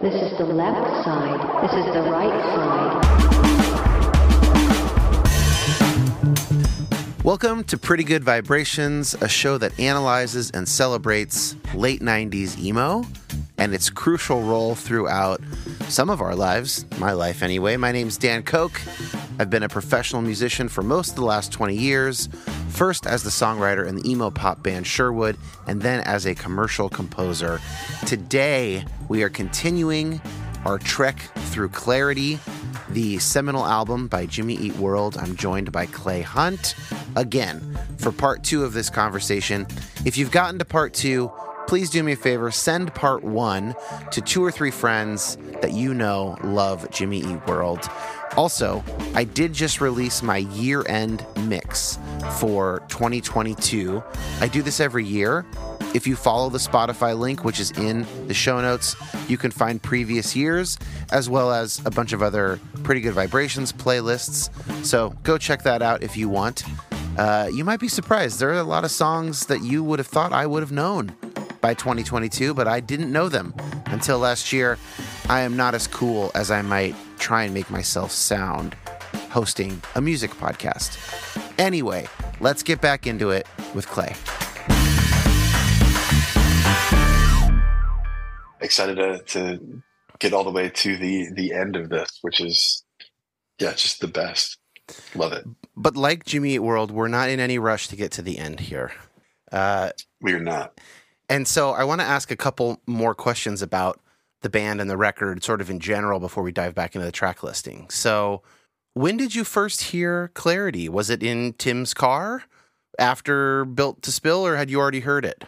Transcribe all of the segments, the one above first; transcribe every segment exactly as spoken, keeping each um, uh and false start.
This is the left side. This is the right side. Welcome to Pretty Good Vibrations, a show that analyzes and celebrates late nineties emo and its crucial role throughout some of our lives, my life anyway. My name's Dan Koch. I've been a professional musician for most of the last twenty years, first as the songwriter in the emo pop band Sherwood, and then as a commercial composer. Today, we are continuing our trek through Clarity, the seminal album by Jimmy Eat World. I'm joined by Clay Hunt again for part two of this conversation. If you've gotten to part two, please do me a favor, send part one to two or three friends that you know love Jimmy Eat World. Also, I did just release my year-end mix for twenty twenty-two. I do this every year. If you follow the Spotify link, which is in the show notes, you can find previous years, as well as a bunch of other Pretty Good Vibrations playlists. So go check that out if you want. Uh, you might be surprised. There are a lot of songs that you would have thought I would have known by twenty twenty-two, but I didn't know them until last year. I am not as cool as I might try and make myself sound hosting a music podcast. Anyway, let's get back into it with Clay. Excited to, to get all the way to the, the end of this, which is, yeah, just the best. Love it. But like Jimmy Eat World, we're not in any rush to get to the end here. Uh, we're not. And so I want to ask a couple more questions about the band and the record sort of in general before we dive back into the track listing. So when did you first hear Clarity? Was it in Tim's car after Built to Spill, or had you already heard it?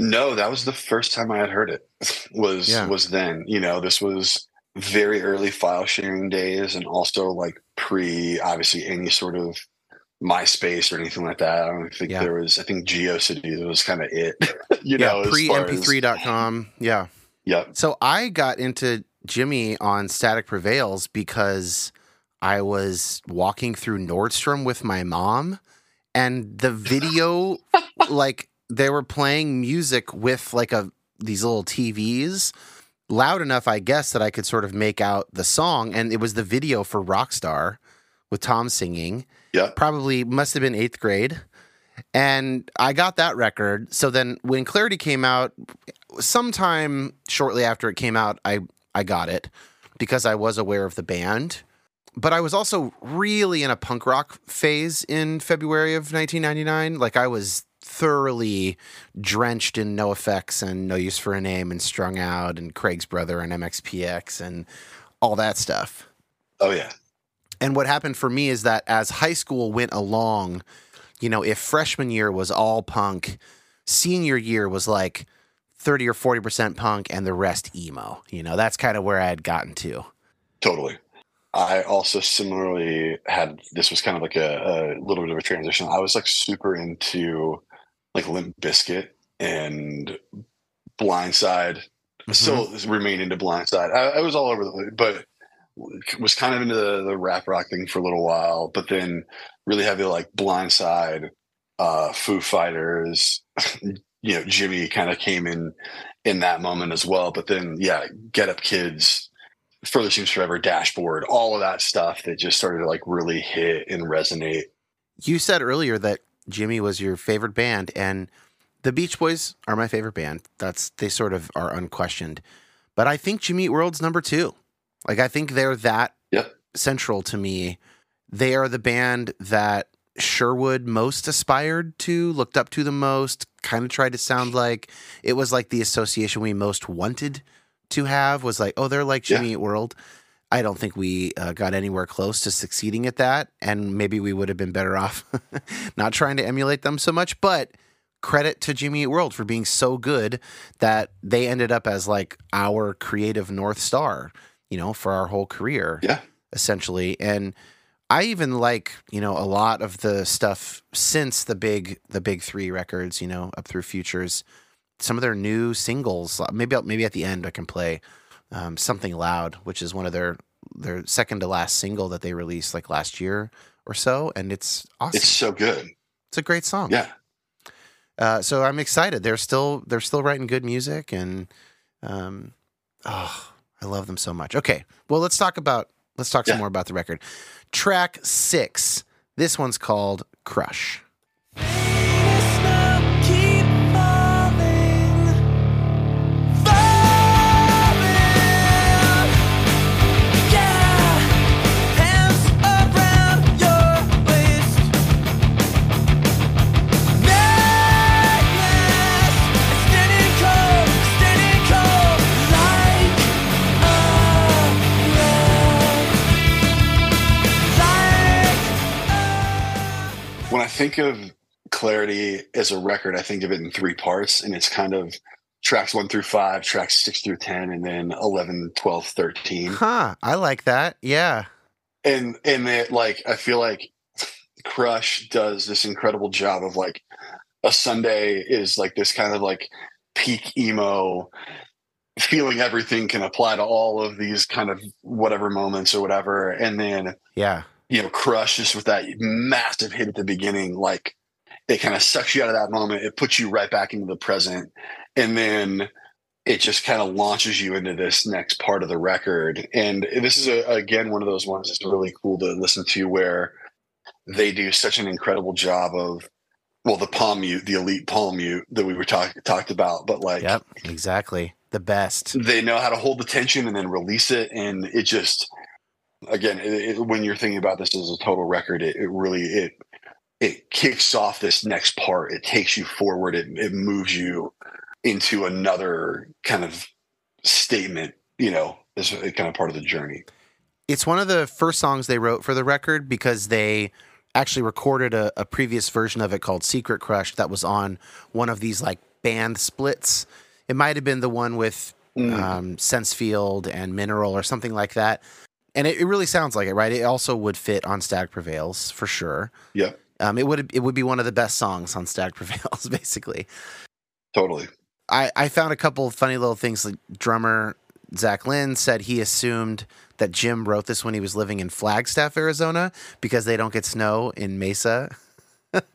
No, that was the first time I had heard it was, yeah. was then, you know, this was very early file sharing days and also like pre obviously any sort of MySpace or anything like that. I don't think yeah. there was, I think GeoCities was kind of it, you yeah, know, pre M P three dot com. Yeah. Yeah. So I got into Jimmy on Static Prevails because I was walking through Nordstrom with my mom, and the video, like they were playing music with like a these little T Vs, loud enough, I guess, that I could sort of make out the song, and it was the video for Rockstar with Tom singing. Yeah. Probably must have been eighth grade. And I got that record. So then when Clarity came out, sometime shortly after it came out, I, I got it because I was aware of the band. But I was also really in a punk rock phase in February of nineteen ninety-nine. Like I was thoroughly drenched in No Effects and No Use for a Name and Strung Out and Craig's Brother and M X P X and all that stuff. Oh, yeah. And what happened for me is that as high school went along, you know, if freshman year was all punk, senior year was like thirty or forty percent punk and the rest emo. You know, that's kind of where I had gotten to. Totally. I also similarly had, this was kind of like a, a little bit of a transition. I was like super into like Limp Bizkit and Blindside. Mm-hmm. Still remained into Blindside. I, I was all over the place, but was kind of into the, the rap rock thing for a little while, but then really heavy like Blindside, uh, Foo Fighters, you know, Jimmy kind of came in in that moment as well. But then, yeah, Get Up Kids, Further Seems Forever, Dashboard, all of that stuff that just started to like really hit and resonate. You said earlier that Jimmy was your favorite band, and the Beach Boys are my favorite band. That's, they sort of are unquestioned. But I think Jimmy Eat World's number two. Like, I think they're that yep. central to me. They are the band that Sherwood most aspired to, looked up to the most, kind of tried to sound like. It was like the association we most wanted to have was like, oh, they're like Jimmy Eat yeah. World. I don't think we uh, got anywhere close to succeeding at that, and maybe we would have been better off not trying to emulate them so much, but credit to Jimmy Eat World for being so good that they ended up as like our creative North Star, you know, for our whole career, yeah, essentially. And I even like, you know, a lot of the stuff since the big, the big three records, you know, up through Futures, some of their new singles. Maybe, maybe at the end I can play um, Something Loud, which is one of their, their second to last single that they released like last year or so. And it's awesome. It's so good. It's a great song. Yeah. Uh, so I'm excited. They're still, they're still writing good music, and um, oh, I love them so much. Okay, well, let's talk about let's talk yeah. some more about the record. Track six. This one's called Crush. When I think of Clarity as a record, I think of it in three parts, and it's kind of tracks one through five, tracks six through ten, and then eleven, twelve, thirteen. Huh. I like that. Yeah. And, and it, like, I feel like Crush does this incredible job of, like, a Sunday is like this kind of like peak emo feeling everything can apply to all of these kind of whatever moments or whatever. And then, yeah. you know, Crush just with that massive hit at the beginning, like it kind of sucks you out of that moment. It puts you right back into the present. And then it just kind of launches you into this next part of the record. And this is, a, again, one of those ones that's really cool to listen to where they do such an incredible job of, well, the palm mute, the elite palm mute that we were talk- talked about, but like, yep, exactly. The best. They know how to hold the tension and then release it. And it just, again, it, it, when you're thinking about this as a total record, it, it really it it kicks off this next part. It takes you forward. It, it moves you into another kind of statement. You know, this kind of part of the journey. It's one of the first songs they wrote for the record because they actually recorded a, a previous version of it called "Secret Crush" that was on one of these like band splits. It might have been the one with mm. um, Sensefield and Mineral or something like that. And it, it really sounds like it, right? It also would fit on Static Prevails for sure. Yeah. Um, it would it would be one of the best songs on Static Prevails, basically. Totally. I, I found a couple of funny little things. Like drummer Zach Lind said he assumed that Jim wrote this when he was living in Flagstaff, Arizona, because they don't get snow in Mesa yep.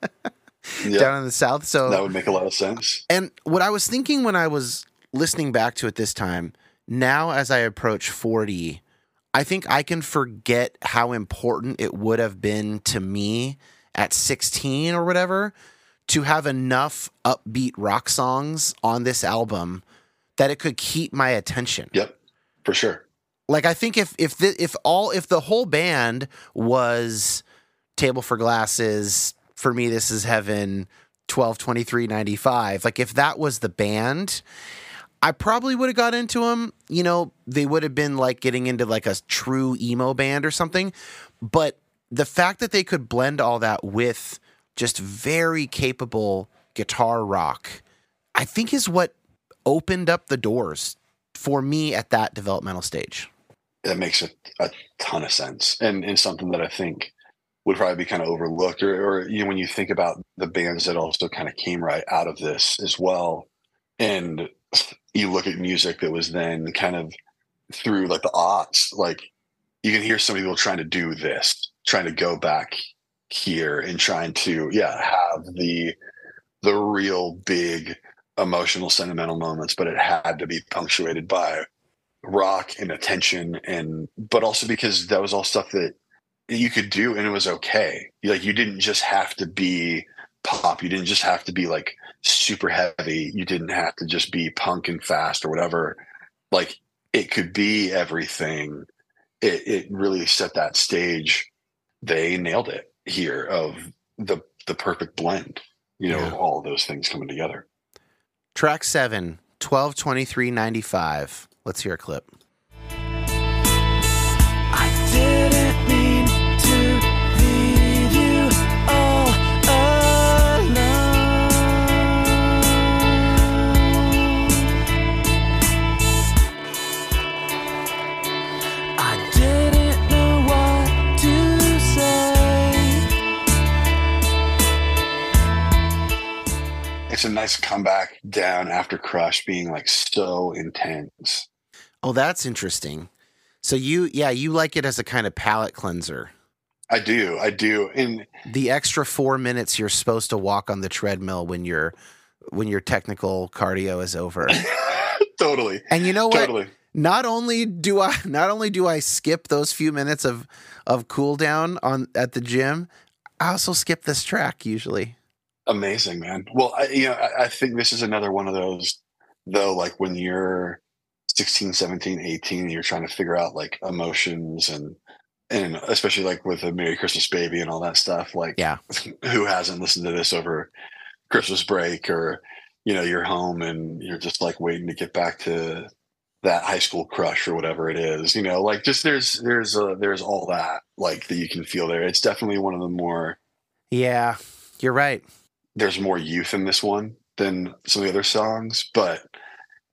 down in the south. So that would make a lot of sense. And what I was thinking when I was listening back to it this time, now as I approach forty, I think I can forget how important it would have been to me at sixteen or whatever to have enough upbeat rock songs on this album that it could keep my attention. Yep, for sure. Like I think if if the, if all if the whole band was Table for Glasses, For Me This Is Heaven, twelve twenty-three ninety-five, like if that was the band, I probably would have got into them, you know, they would have been like getting into like a true emo band or something. But the fact that they could blend all that with just very capable guitar rock, I think is what opened up the doors for me at that developmental stage. That makes a, a ton of sense. And, and something that I think would probably be kind of overlooked or, or, you know, when you think about the bands that also kind of came right out of this as well. And you look at music that was then kind of through like the aughts, like you can hear some people trying to do this, trying to go back here and trying to, yeah, have the, the real big emotional, sentimental moments, but it had to be punctuated by rock and attention. And, but also because that was all stuff that you could do and it was okay. Like you didn't just have to be pop. You didn't just have to be like super heavy. You didn't have to just be punk and fast or whatever. Like it could be everything. It, it really set that stage. They nailed it here of the, the perfect blend, you know, yeah. all of those things coming together. Track seven, twelve twenty-three ninety-five. Let's hear a clip. I didn't mean to. It's a nice comeback down after Crush being like so intense. Oh, that's interesting. So you, yeah, you like it as a kind of palate cleanser. I do. I do. And the extra four minutes you're supposed to walk on the treadmill when you're, when your technical cardio is over. Totally. And you know what? Totally. Not only do I not only do I skip those few minutes of of cool down on at the gym, I also skip this track usually. Amazing, man. Well, I, you know, I, I think this is another one of those though, like when you're sixteen, seventeen, eighteen, and you're trying to figure out like emotions and and especially like with a Merry Christmas Baby and all that stuff. Like, yeah, who hasn't listened to this over Christmas break, or you know, you're home and you're just like waiting to get back to that high school crush or whatever it is, you know, like just there's, there's a, there's all that like that you can feel there. It's definitely one of the more, yeah, you're right. There's more youth in this one than some of the other songs, but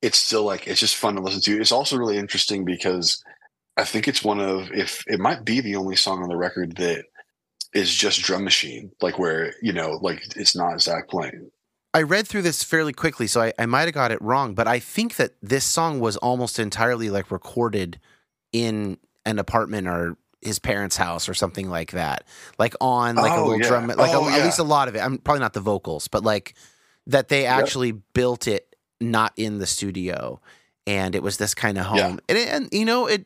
it's still like, it's just fun to listen to. It's also really interesting because I think it's one of, if it might be the only song on the record that is just drum machine, like where, you know, like it's not Zach playing. I read through this fairly quickly, so I, I might have got it wrong, but I think that this song was almost entirely like recorded in an apartment or his parents' house or something like that. Like on like oh, a little yeah. drum, like oh, a, yeah. at least a lot of it. I'm probably not the vocals, but like that they actually yep. built it not in the studio, and it was this kind of home. Yeah. And, it, and you know it,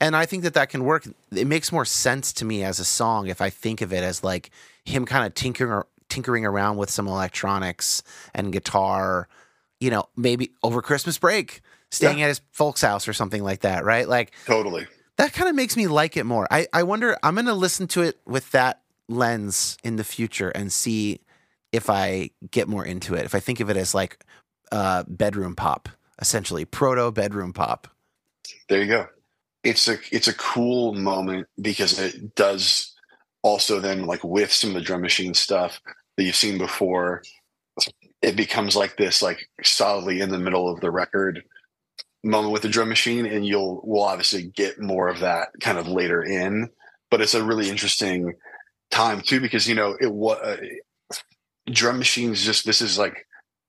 and I think that that can work. It makes more sense to me as a song if I think of it as like him kind of tinkering or. tinkering around with some electronics and guitar, you know, maybe over Christmas break, staying yeah. at his folks' house or something like that, right? Like totally. That kind of makes me like it more. I, I wonder, I'm going to listen to it with that lens in the future and see if I get more into it. If I think of it as like uh bedroom pop, essentially proto bedroom pop. There you go. It's a, it's a cool moment because it does also then like with some of the drum machine stuff that you've seen before, it becomes like this like solidly in the middle of the record moment with the drum machine, and you'll we'll obviously get more of that kind of later in, but it's a really interesting time too because you know it what uh, drum machines just this is like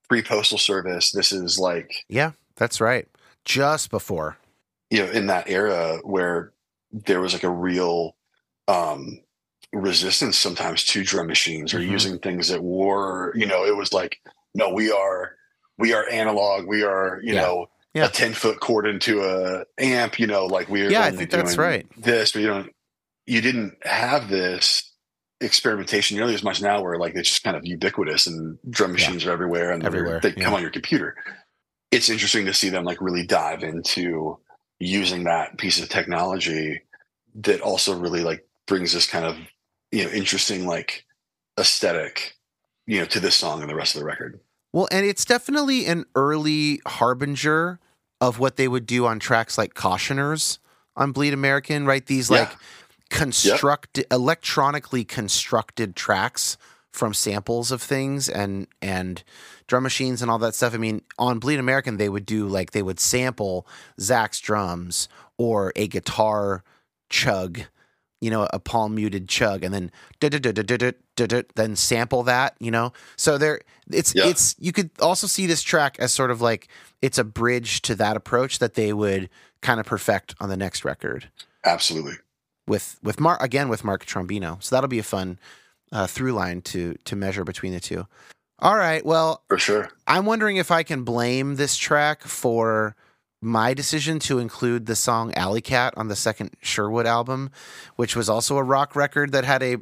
pre-postal service, this is like yeah that's right just before you know in that era where there was like a real um resistance sometimes to drum machines or mm-hmm. using things that were, you know, it was like, no, we are, we are analog. We are, you yeah. know, yeah. a ten foot cord into a amp, you know, like we're, yeah, I think that's right. This, but you don't, you didn't have this experimentation nearly as much now where like, it's just kind of ubiquitous and drum machines yeah. are everywhere and everywhere. They yeah. come on your computer. It's interesting to see them like really dive into using that piece of technology that also really like brings this kind of, you know, interesting like aesthetic, you know, to this song and the rest of the record. Well, and it's definitely an early harbinger of what they would do on tracks like Cautioners on Bleed American, right? These yeah. like construct yep. electronically constructed tracks from samples of things and and drum machines and all that stuff. I mean, on Bleed American, they would do like they would sample Zach's drums or a guitar chug, you know, a palm muted chug, and then da da da da da da da, then sample that, you know. So there, it's yeah. it's you could also see this track as sort of like it's a bridge to that approach that they would kind of perfect on the next record. Absolutely. With with Mark again with Mark Trombino, so that'll be a fun uh, through line to to measure between the two. All right, well, for sure. I'm wondering if I can blame this track for my decision to include the song Alley Cat on the second Sherwood album, which was also a rock record that had a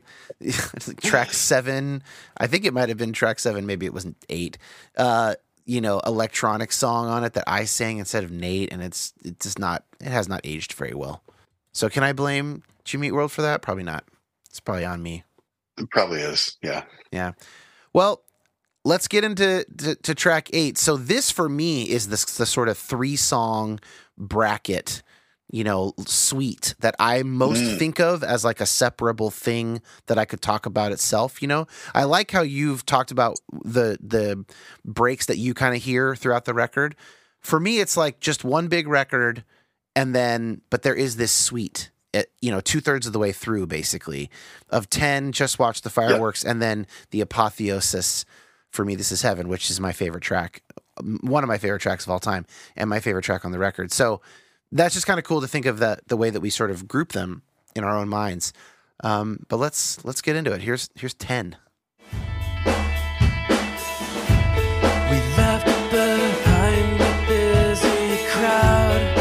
track seven. I think it might've been track seven. Maybe it wasn't eight, uh, you know, electronic song on it that I sang instead of Nate. And it's, it's just not, it has not aged very well. So can I blame Jimmy Eat World for that? Probably not. It's probably on me. It probably is. Yeah. Yeah. Well, let's get into to, to track eight. So this for me is this the sort of three song bracket, you know, suite that I most mm. think of as like a separable thing that I could talk about itself. You know, I like how you've talked about the the breaks that you kind of hear throughout the record. For me, it's like just one big record, and then but there is this suite. At, you know, two thirds of the way through, basically, of ten. Just watch the fireworks, yep. and then the apotheosis. For me, This Is Heaven, which is my favorite track, one of my favorite tracks of all time, and my favorite track on the record. So that's just kind of cool to think of that the way that we sort of group them in our own minds. Um, but let's let's get into it. Here's here's ten. We left behind the busy crowd.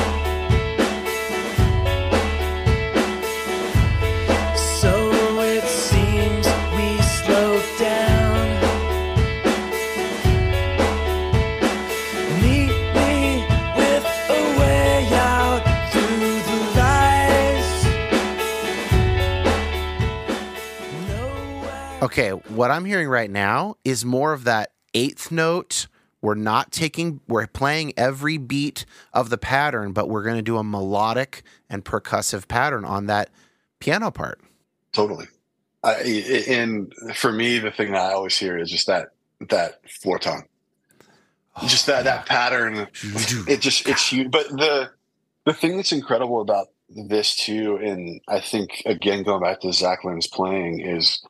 Okay, what I'm hearing right now is more of that eighth note. We're not taking, we're playing every beat of the pattern, but we're going to do a melodic and percussive pattern on that piano part. Totally. I, and for me, the thing that I always hear is just that, that floor tom, oh, just that, yeah. that pattern. It just, it's huge. But the, the thing that's incredible about this too, and I think again, going back to Zach Lind's playing, is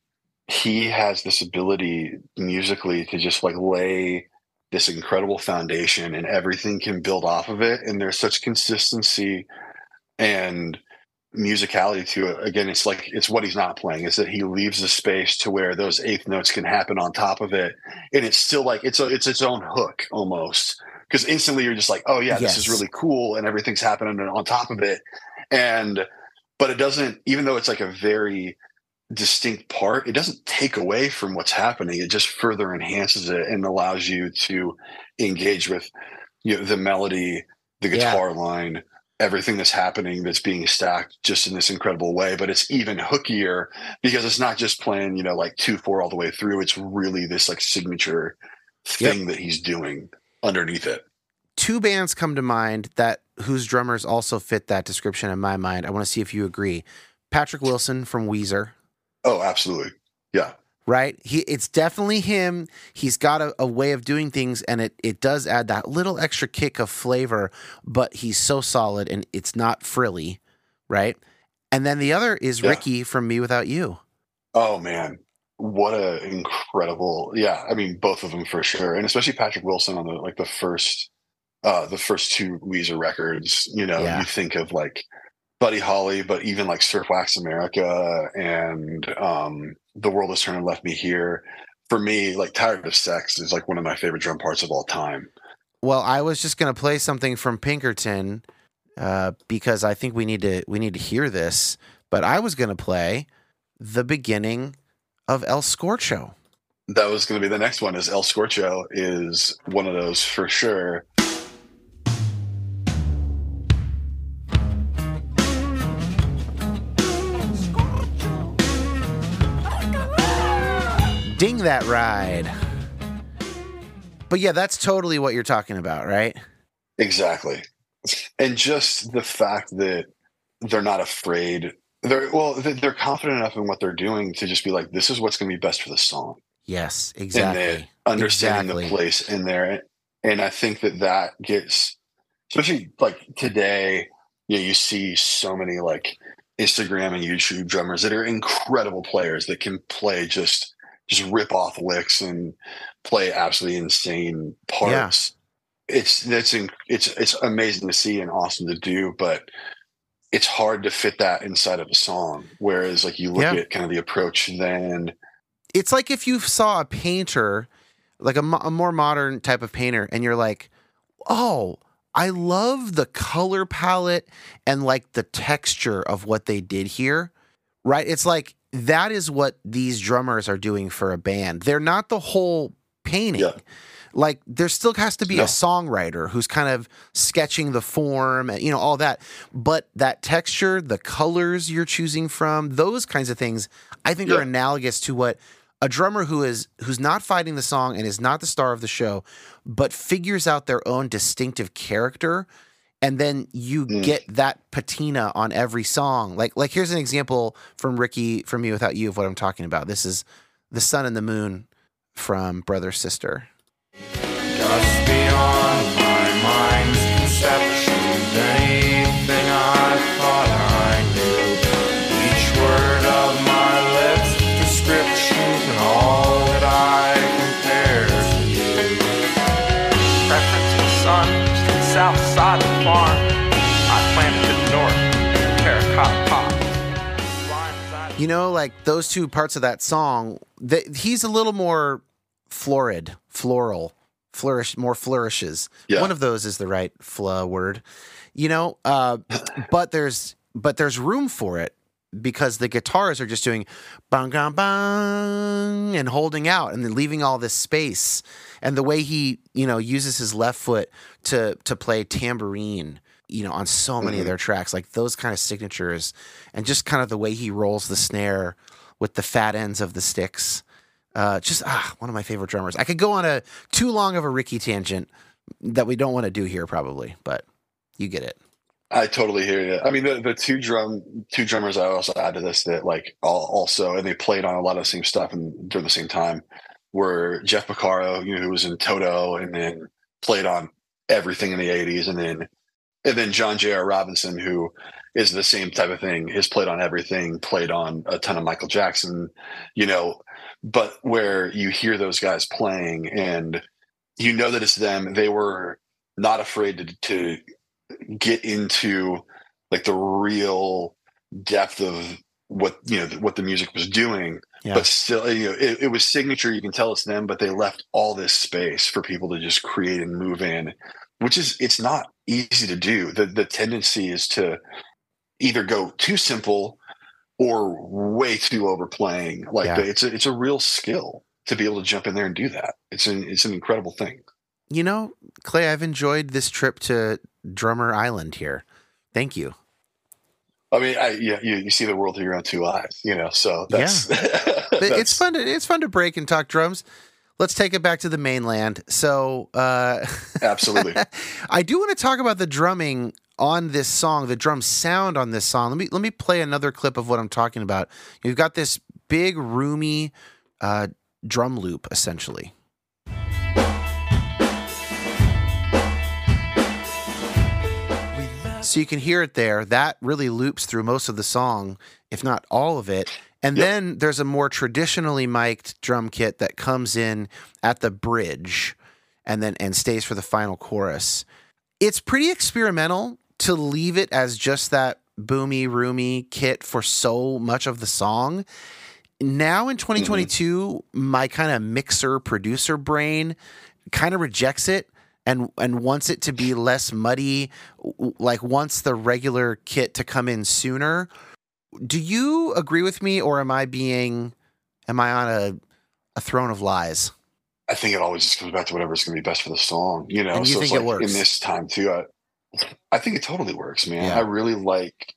he has this ability musically to just like lay this incredible foundation and everything can build off of it. And there's such consistency and musicality to it. Again, it's like, it's what he's not playing is that he leaves the space to where those eighth notes can happen on top of it. And it's still like, it's a, it's its own hook almost. Cause instantly you're just like, oh yeah, yes. This is really cool. And everything's happening on top of it. And, but it doesn't, even though it's like a very distinct part, it doesn't take away from what's happening. It just further enhances it and allows you to engage with, you know, the melody, the guitar yeah. line, everything that's happening that's being stacked just in this incredible way. But it's even hookier because it's not just playing, you know, like two four all the way through. It's really this like signature thing yep. that he's doing underneath it. Two bands come to mind that whose drummers also fit that description in my mind. I want to see if you agree. Patrick Wilson from Weezer. Oh, absolutely. Yeah. Right? He, it's definitely him. He's got a, a way of doing things, and it it does add that little extra kick of flavor, but he's so solid, and it's not frilly, right? And then the other is yeah. Ricky from Me Without You. Oh, man. What a incredible... Yeah, I mean, both of them for sure, and especially Patrick Wilson on the like the first uh, the first two Weezer records. You know, yeah. you think of like... Buddy Holly, but even like Surf Wax America and um, The World Has Turned and Left Me Here. For me, like Tired of Sex is like one of my favorite drum parts of all time. Well, I was just going to play something from Pinkerton uh, because I think we need to we need to hear this. But I was going to play the beginning of El Scorcho. That was going to be the next one. Is El Scorcho is one of those for sure. Ding that ride. But yeah, that's totally what you're talking about, right? Exactly. And just the fact that they're not afraid. They're well, they're confident enough in what they're doing to just be like, this is what's going to be best for the song. Yes, exactly. And understanding exactly. the place in there. And I think that that gets, especially like today, you know, you see so many like Instagram and YouTube drummers that are incredible players that can play just... just rip off licks and play absolutely insane parts. Yeah. It's that's it's it's amazing to see and awesome to do, but it's hard to fit that inside of a song. Whereas, like you look yeah. at kind of the approach, then it's like if you saw a painter, like a, mo- a more modern type of painter, and you're like, oh. I love the color palette and like the texture of what they did here, right? It's like, that is what these drummers are doing for a band. They're not the whole painting. Yeah. Like there still has to be no. a songwriter who's kind of sketching the form and, you know, all that, but that texture, the colors you're choosing from, those kinds of things, I think yeah. are analogous to what a drummer who is, who's not fighting the song and is not the star of the show, but figures out their own distinctive character. And then you mm. get that patina on every song. Like, like here's an example from Ricky, from Me Without You, of what I'm talking about. This is The Sun and the Moon from Brother Sister. Just beyond my mind's conception, anything I thought I knew, each word of my lips, descriptions, and all that I compare to you. Reference to the sun, to the south side. You know, like those two parts of that song, that he's a little more florid, floral, flourish, more flourishes. Yeah. One of those is the right fla word, you know, uh, but there's, but there's room for it because the guitars are just doing bang, bang, bang and holding out and then leaving all this space. And the way he, you know, uses his left foot to, to play tambourine, you know, on so many mm-hmm. of their tracks, like those kind of signatures and just kind of the way he rolls the snare with the fat ends of the sticks. Uh, just ah, one of my favorite drummers. I could go on a too long of a Ricky tangent that we don't want to do here probably, but you get it. I totally hear you. I mean, the, the two drum two drummers I also add to this that like all, also, and they played on a lot of the same stuff and during the same time, were Jeff Beccaro, you know, who was in Toto and then played on everything in the eighties, and then and then John J R. Robinson, who is the same type of thing, has played on everything, played on a ton of Michael Jackson, you know, but where you hear those guys playing and you know that it's them. They were not afraid to, to get into like the real depth of what, you know, what the music was doing, yeah. But still, you know, it, it was signature. You can tell it's them, but they left all this space for people to just create and move in, which is, it's not easy to do. The, the tendency is to either go too simple or way too overplaying. Like yeah. it's a, it's a real skill to be able to jump in there and do that. It's an, it's an incredible thing. You know, Clay, I've enjoyed this trip to Drummer Island here. Thank you. I mean, I, yeah, you, you see the world through your own two eyes, you know, so that's, yeah. But that's... it's fun to, it's fun to break and talk drums. Let's take it back to the mainland. So, uh, absolutely. I do want to talk about the drumming on this song, the drum sound on this song. Let me, let me play another clip of what I'm talking about. You've got this big roomy, uh, drum loop essentially. So you can hear it there. That really loops through most of the song, if not all of it. And yep. Then there's a more traditionally mic'd drum kit that comes in at the bridge and then and stays for the final chorus. It's pretty experimental to leave it as just that boomy, roomy kit for so much of the song. Now in twenty twenty-two, mm-hmm. my kind of mixer producer brain kind of rejects it. And and wants it to be less muddy, like wants the regular kit to come in sooner. Do you agree with me, or am I being, am I on a, a throne of lies? I think it always just comes back to whatever's going to be best for the song, you know. And you so think it's like it works in this time too? I, I think it totally works, man. Yeah. I really like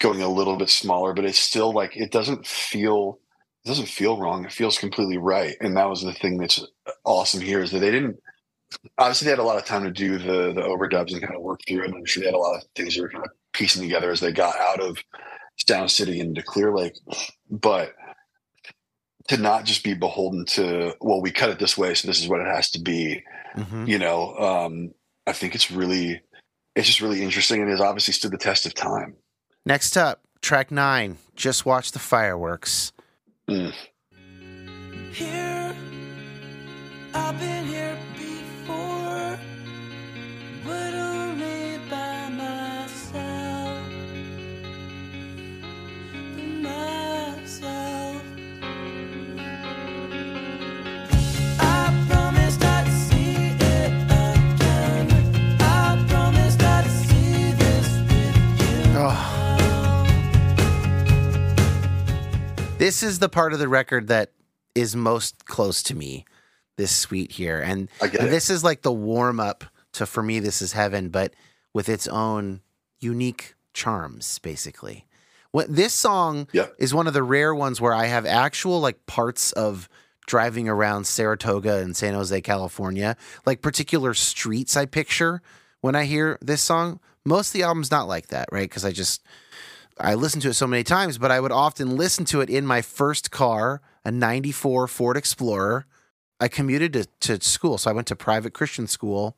going a little bit smaller, but it's still like it doesn't feel. It doesn't feel wrong. It feels completely right, and that was the thing that's awesome here is that they didn't. Obviously, they had a lot of time to do the the overdubs and kind of work through it. I'm sure they had a lot of things they were kind of piecing together as they got out of Sound City into Clear Lake. But to not just be beholden to, well, we cut it this way, so this is what it has to be. Mm-hmm. You know, um, I think it's really, it's just really interesting, and has obviously stood the test of time. Next up, track nine. Just watch the fireworks. Mm. Here, I've been here. But only by myself, myself. I promised I'd see it again. I promised I'd see this with you. Oh. This is the part of the record that is most close to me. This suite here, and this is like the warm up to for me. This is heaven, but with its own unique charms. Basically, what this song yep. is one of the rare ones where I have actual like parts of driving around Saratoga and San Jose, California, like particular streets I picture when I hear this song. Most of the album's not like that, right? Because I just I listened to it so many times, but I would often listen to it in my first car, a ninety-four Ford Explorer. I commuted to, to school. So I went to private Christian school,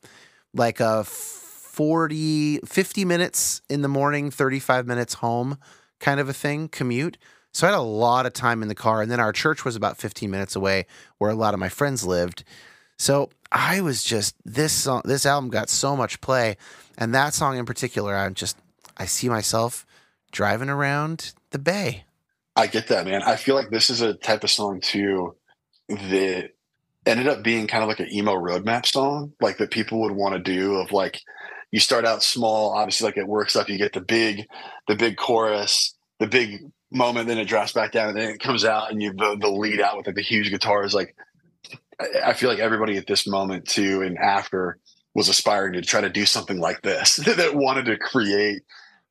like a forty, fifty minutes in the morning, thirty-five minutes home kind of a thing, commute. So I had a lot of time in the car. And then our church was about fifteen minutes away where a lot of my friends lived. So I was just, this song, this album got so much play. And that song in particular, I'm just, I see myself driving around the bay. I get that, man. I feel like this is a type of song too that ended up being kind of like an emo roadmap song, like that people would want to do of like, you start out small, obviously like it works up, you get the big, the big chorus, the big moment, then it drops back down and then it comes out and you, the, the lead out with like the huge guitars. Like, I, I feel like everybody at this moment too, and after was aspiring to try to do something like this that wanted to create.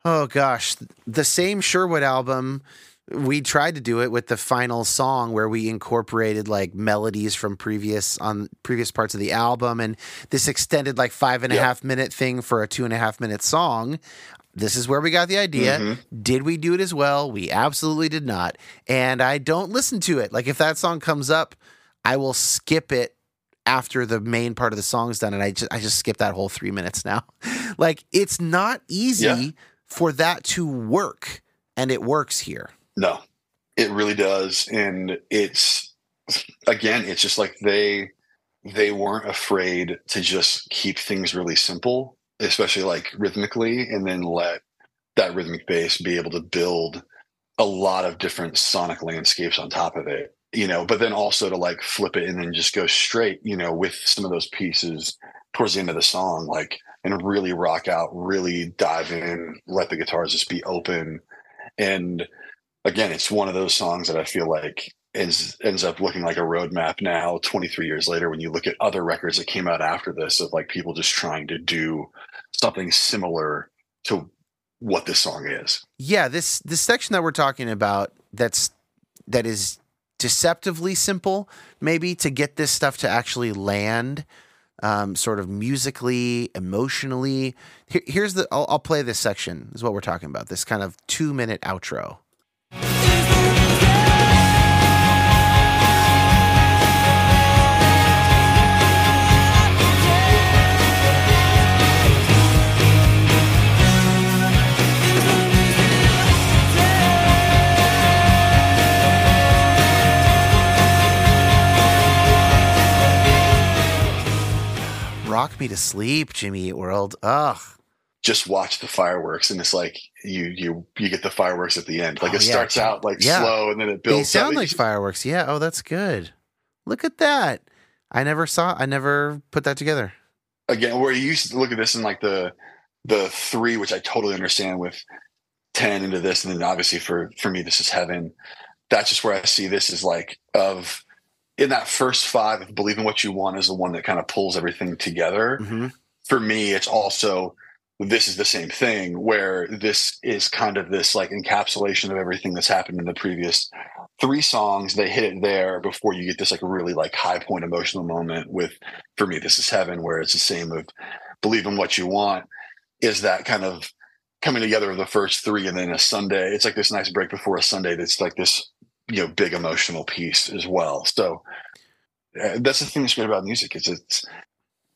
Oh gosh. The same Sherwood album we tried to do it with the final song where we incorporated like melodies from previous on previous parts of the album, and this extended like five and a yep. half minute thing for a two and a half minute song. This is where we got the idea. Mm-hmm. Did we do it as well? We absolutely did not. And I don't listen to it. Like if that song comes up, I will skip it after the main part of the song's done. And I just, I just skip that whole three minutes now. Like it's not easy yeah. for that to work. And it works here. No, it really does. And it's, again, it's just like they, they weren't afraid to just keep things really simple, especially like rhythmically, and then let that rhythmic bass be able to build a lot of different sonic landscapes on top of it, you know, but then also to like flip it and then just go straight, you know, with some of those pieces towards the end of the song, like, and really rock out, really dive in, let the guitars just be open. And again, it's one of those songs that I feel like ends, ends up looking like a roadmap now, twenty-three years later, when you look at other records that came out after this, of like people just trying to do something similar to what this song is. Yeah, this this section that we're talking about that's that is deceptively simple, maybe, to get this stuff to actually land um, sort of musically, emotionally. Here, here's the I'll, I'll play this section, is what we're talking about, this kind of two-minute outro. Rock me to sleep, Jimmy Eat World. Ugh. Just watch the fireworks, and it's like you you you get the fireworks at the end. Like oh, it yeah. starts out like yeah. slow, and then it builds. They sound up. like fireworks. Yeah. Oh, that's good. Look at that. I never saw. I never put that together. Again, where you used to look at this in like the the three, which I totally understand, with ten into this, and then obviously for for me, this is heaven. That's just where I see this is like of. In that first five, if Believe in What You Want is the one that kind of pulls everything together. Mm-hmm. For me, it's also, this is the same thing where this is kind of this like encapsulation of everything that's happened in the previous three songs. They hit it there before you get this like really like high point emotional moment with, for me, This Is Heaven, where it's the same of Believe in What You Want is that kind of coming together of the first three. And then a Sunday, it's like this nice break before a Sunday. That's like this, you know, big emotional piece as well. So uh, that's the thing that's great about music is it's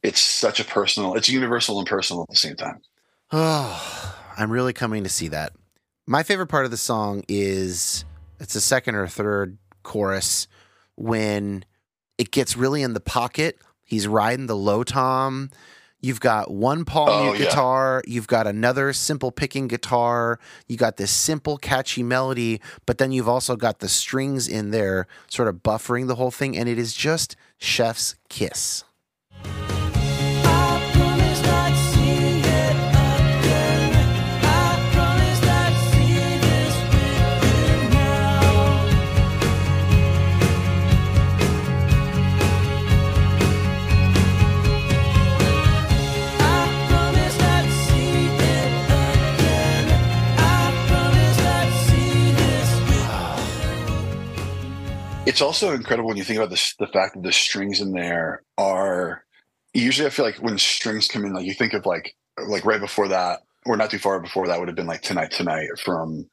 it's such a personal, it's universal and personal at the same time. Oh, I'm really coming to see that. My favorite part of the song is it's the second or third chorus when it gets really in the pocket. He's riding the low tom. You've got one palm oh, mute yeah. guitar. You've got another simple picking guitar. You got this simple, catchy melody, but then you've also got the strings in there sort of buffering the whole thing, and it is just chef's kiss. It's also incredible when you think about this, the fact that the strings in there are usually, I feel like when strings come in, like you think of like, like right before that or not too far before that would have been like Tonight, Tonight from,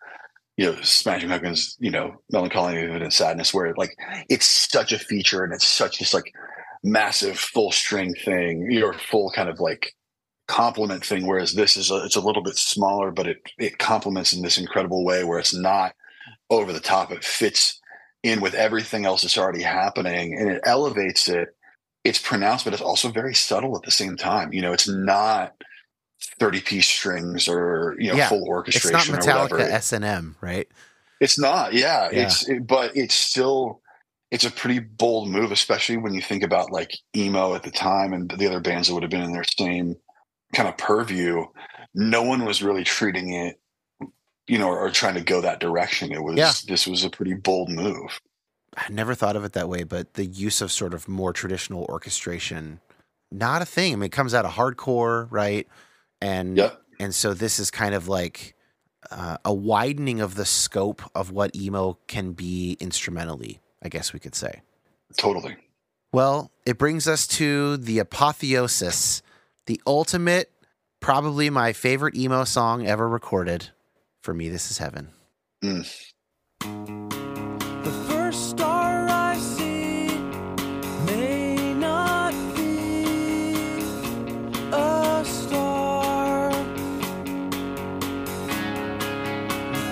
you know, Smashing Pumpkins, you know, Melancholy and Sadness, where like, it's such a feature and it's such this like massive full string thing, your full kind of like complement thing. Whereas this is, a, it's a little bit smaller, but it, it complements in this incredible way where it's not over the top. It fits in with everything else that's already happening, and it elevates it. It's pronounced, but it's also very subtle at the same time. You know, it's not thirty-piece strings or, you know, yeah. full orchestration. It's not Metallica or whatever. S and M, right? It's not, yeah. yeah. It's it, but it's still, it's a pretty bold move, especially when you think about like emo at the time and the other bands that would have been in their same kind of purview. No one was really treating it, you know, or, or trying to go that direction. It was, yeah. this was a pretty bold move. I never thought of it that way, but the use of sort of more traditional orchestration, not a thing. I mean, it comes out of hardcore, right? And, yep. and so this is kind of like uh, a widening of the scope of what emo can be instrumentally, I guess we could say. Totally. Well, it brings us to the apotheosis, the ultimate, probably my favorite emo song ever recorded. For me, this is Heaven. Mm. The first star I see may not be a star.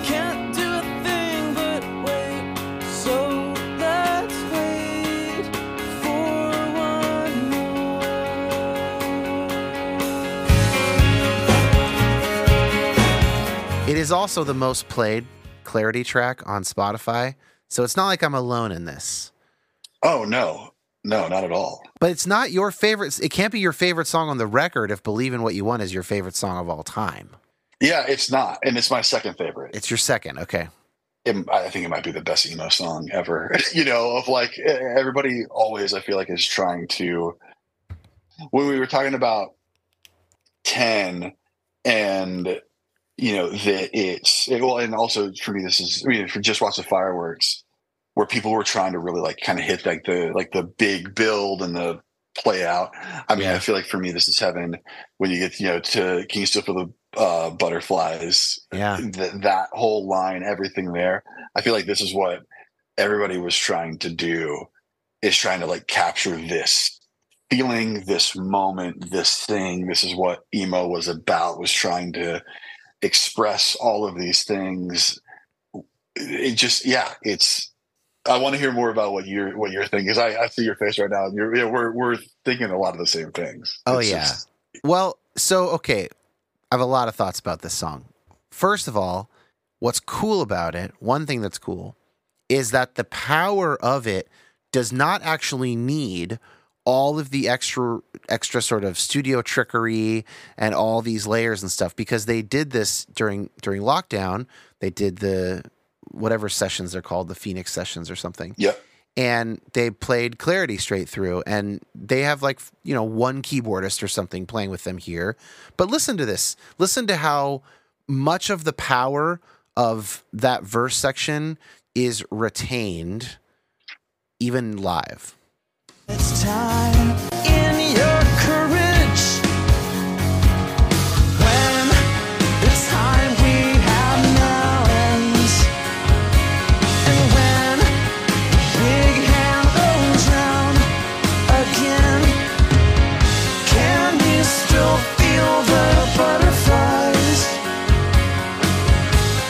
Can't do a thing but wait, so let's wait for one more. It is also the most played Clarity track on Spotify, so it's not like I'm alone in this. Oh, no. No, not at all. But it's not your favorite. It can't be your favorite song on the record if Believe in What You Want is your favorite song of all time. Yeah, it's not. And it's my second favorite. It's your second. Okay. It, I think it might be the best emo song ever. You know, of like everybody always, I feel like, is trying to. When we were talking about ten and. You know, that it's it, well, and also for me, this is I mean, for Just Watch the Fireworks, where people were trying to really like kind of hit like the like the big build and the play out. I mean, yeah. I feel like for me, this is Heaven. When you get you know to Can You Still Feel the uh, Butterflies? Yeah, th- that whole line, everything there. I feel like this is what everybody was trying to do, is trying to like capture this feeling, this moment, this thing. This is what emo was about. Was trying to express all of these things. It just, yeah, it's, I want to hear more about what your, what your thing is. I, I see your face right now. And you're, yeah, we're, we're thinking a lot of the same things. Oh it's yeah. Just... Well, so, okay. I have a lot of thoughts about this song. First of all, what's cool about it, one thing that's cool, is that the power of it does not actually need all of the extra extra sort of studio trickery and all these layers and stuff, because they did this during during lockdown. They did the whatever sessions they're called, the Phoenix sessions or something. Yeah. And they played Clarity straight through, and they have like, you know, one keyboardist or something playing with them here. But listen to this. Listen to how much of the power of that verse section is retained even live. It's time in your courage. When this time we have now ends, and when the big hand goes round again, can you still feel the butterflies?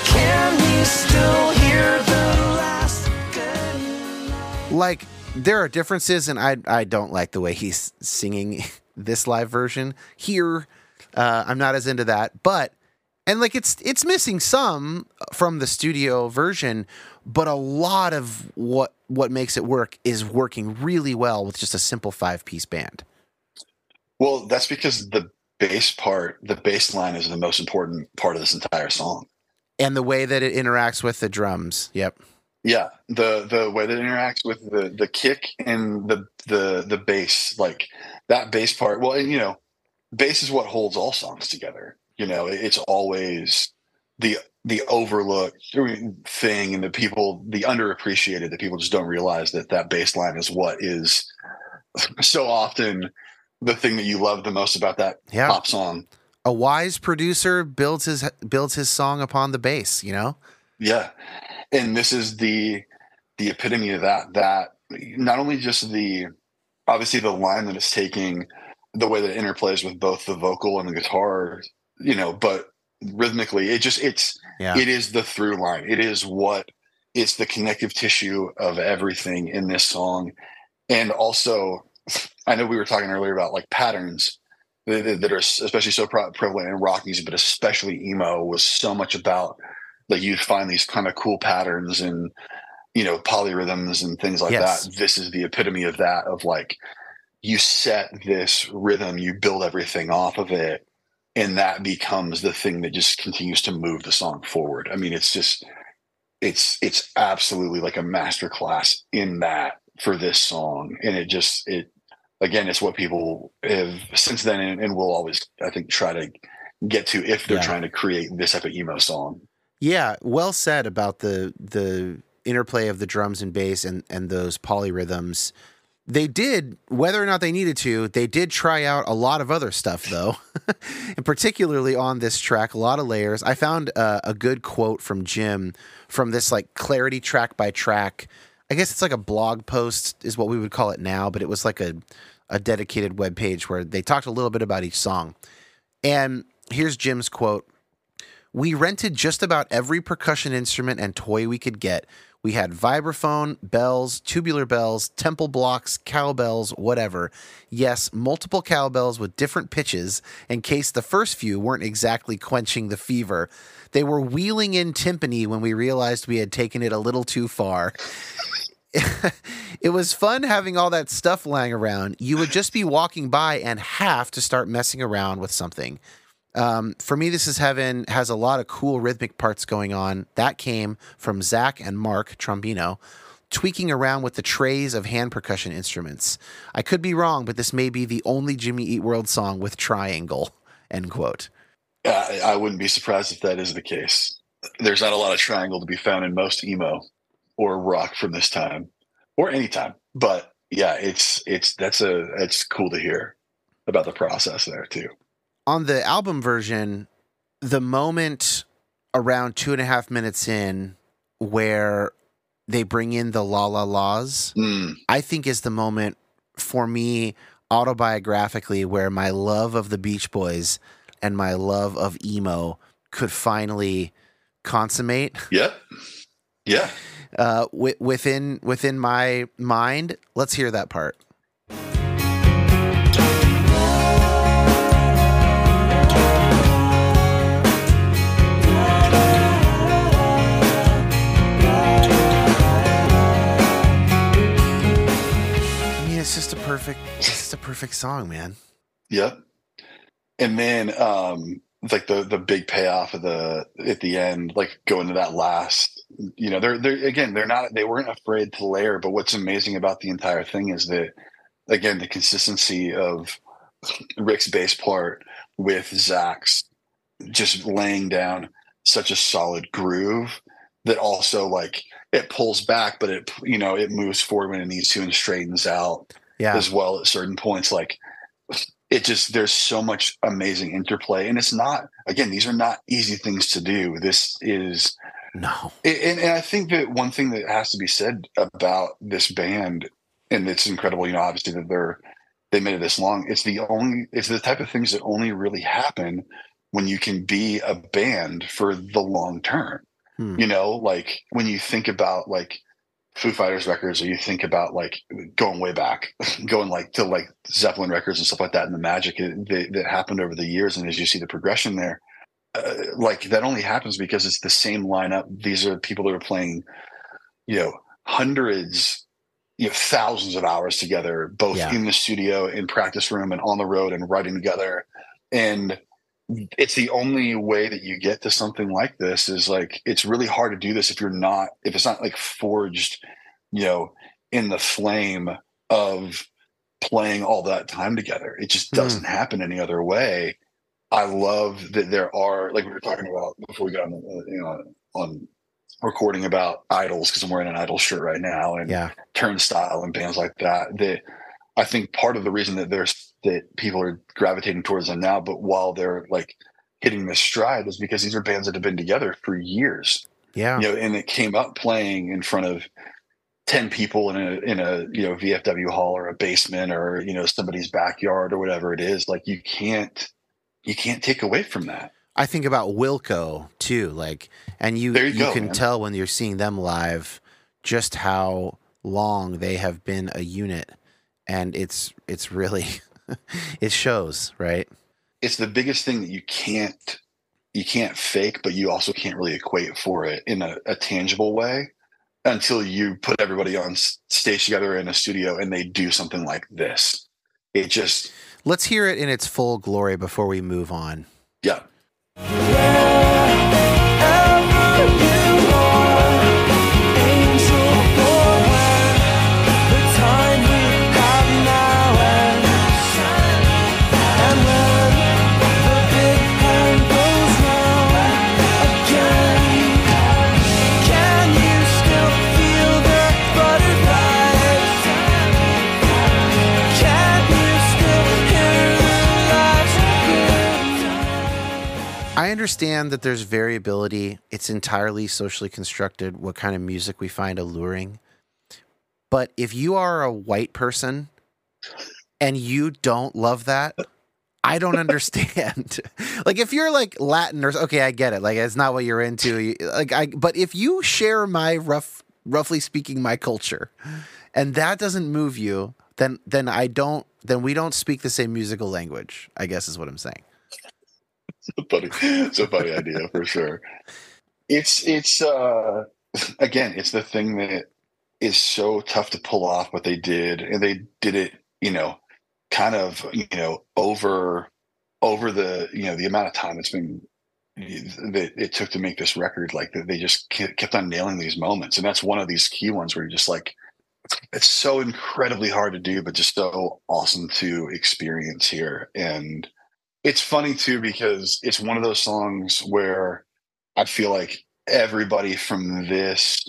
Can you still hear the last good night? Like, there are differences, and I I don't like the way he's singing this live version here. Uh, I'm not as into that, but and like it's it's missing some from the studio version, but a lot of what what makes it work is working really well with just a simple five piece band. Well, that's because the bass part, the bass line, is the most important part of this entire song, and the way that it interacts with the drums. Yep. Yeah, the the way that it interacts with the, the kick and the the the bass, like that bass part. Well, and, you know, bass is what holds all songs together. You know, it's always the the overlooked thing, and the people, the underappreciated, that people just don't realize that that bass line is what is so often the thing that you love the most about that yeah. pop song. A wise producer builds his builds his song upon the bass. You know. Yeah. And this is the the epitome of that, that not only just the, obviously the line that it's taking, the way that it interplays with both the vocal and the guitar, you know, but rhythmically, it just, it's, yeah. it is the through line. It is what, it's the connective tissue of everything in this song. And also, I know we were talking earlier about like patterns that, that are especially so prevalent in rock music, but especially emo was so much about, like you'd find these kind of cool patterns and, you know, polyrhythms and things like yes. that. This is the epitome of that, of like, you set this rhythm, you build everything off of it, and that becomes the thing that just continues to move the song forward. I mean, it's just, it's, it's absolutely like a masterclass in that for this song. And it just, it, again, it's what people have since then and, and will always, I think, try to get to if they're yeah. trying to create this type of emo song. Yeah, well said about the the interplay of the drums and bass and, and those polyrhythms. They did, whether or not they needed to, they did try out a lot of other stuff, though, and particularly on this track, a lot of layers. I found uh, a good quote from Jim from this, like, Clarity track by track. I guess it's like a blog post is what we would call it now, but it was like a, a dedicated webpage where they talked a little bit about each song. And here's Jim's quote. "We rented just about every percussion instrument and toy we could get. We had vibraphone, bells, tubular bells, temple blocks, cowbells, whatever. Yes, multiple cowbells with different pitches in case the first few weren't exactly quenching the fever. They were wheeling in timpani when we realized we had taken it a little too far." It was fun having all that stuff lying around. You would just be walking by and have to start messing around with something. Um, for me, This Is Heaven has a lot of cool rhythmic parts going on. That came from Zach and Mark Trombino tweaking around with the trays of hand percussion instruments. I could be wrong, but this may be the only Jimmy Eat World song with triangle, end quote. I, I wouldn't be surprised if that is the case. There's not a lot of triangle to be found in most emo or rock from this time or any time. But yeah, it's it's that's a that's cool to hear about the process there too. On the album version, the moment around two and a half minutes in where they bring in the la la la's, mm. I think is the moment for me autobiographically where my love of the Beach Boys and my love of emo could finally consummate. Yep. Yeah. Uh, w- within within my mind. Let's hear that part. It's just a perfect, it's just a perfect song, man. Yeah. And man, um, like the, the big payoff of the, at the end, like going to that last, you know, they're, they're, again, they're not, they weren't afraid to layer, but what's amazing about the entire thing is that, again, the consistency of Rick's bass part with Zach's just laying down such a solid groove that also like, it pulls back, but it, you know, it moves forward when it needs to and straightens out yeah. as well at certain points. Like it just, there's so much amazing interplay and it's not, again, these are not easy things to do. This is no. It, and, and I think that one thing that has to be said about this band, and it's incredible, you know, obviously that they're, they made it this long. It's the only, it's the type of things that only really happen when you can be a band for the long term. You know, like when you think about like Foo Fighters records or you think about like going way back, going like to like Zeppelin records and stuff like that and the magic that, that happened over the years. And as you see the progression there, uh, like that only happens because it's the same lineup. These are people that are playing, you know, hundreds, you know, thousands of hours together, both yeah. in the studio, in practice room and on the road and writing together. And it's the only way that you get to something like this is like, it's really hard to do this if you're not, if it's not like forged, you know, in the flame of playing all that time together. It just doesn't mm. happen any other way. I love that there are, like we were talking about before we got on, you know, on recording about Idols, because I'm wearing an Idol shirt right now and yeah. Turnstile and bands like that, that I think part of the reason that there's, that people are gravitating towards them now, but while they're like hitting this stride is because these are bands that have been together for years. Yeah. You know, and it came up playing in front of ten people in a, in a, you know, V F W hall or a basement or, you know, somebody's backyard or whatever it is. Like you can't, you can't take away from that. I think about Wilco too. Like, and you, you, you go, can man. tell when you're seeing them live, just how long they have been a unit. And it's, it's really, it shows, right? It's the biggest thing that you can't you can't fake, but you also can't really equate for it in a, a tangible way until you put everybody on stage together in a studio and they do something like this. It just... Let's hear it in its full glory before we move on. Yeah. understand that there's variability. It's entirely socially constructed what kind of music we find alluring. But if you are a white person and you don't love that, I don't understand. Like, if you're like Latin or okay, I get it. Like, it's not what you're into. Like, I. But if you share my rough, roughly speaking, my culture, and that doesn't move you, then then I don't. Then we don't speak the same musical language, I guess is what I'm saying. It's a funny, it's a funny idea for sure. It's it's uh, again, it's the thing that is so tough to pull off what they did, and they did it, you know, kind of, you know, over over the, you know, the amount of time it's been that it took to make this record. Like, they just kept on nailing these moments, and that's one of these key ones where you're just like, it's so incredibly hard to do, but just so awesome to experience here. And it's funny too, because it's one of those songs where I feel like everybody from this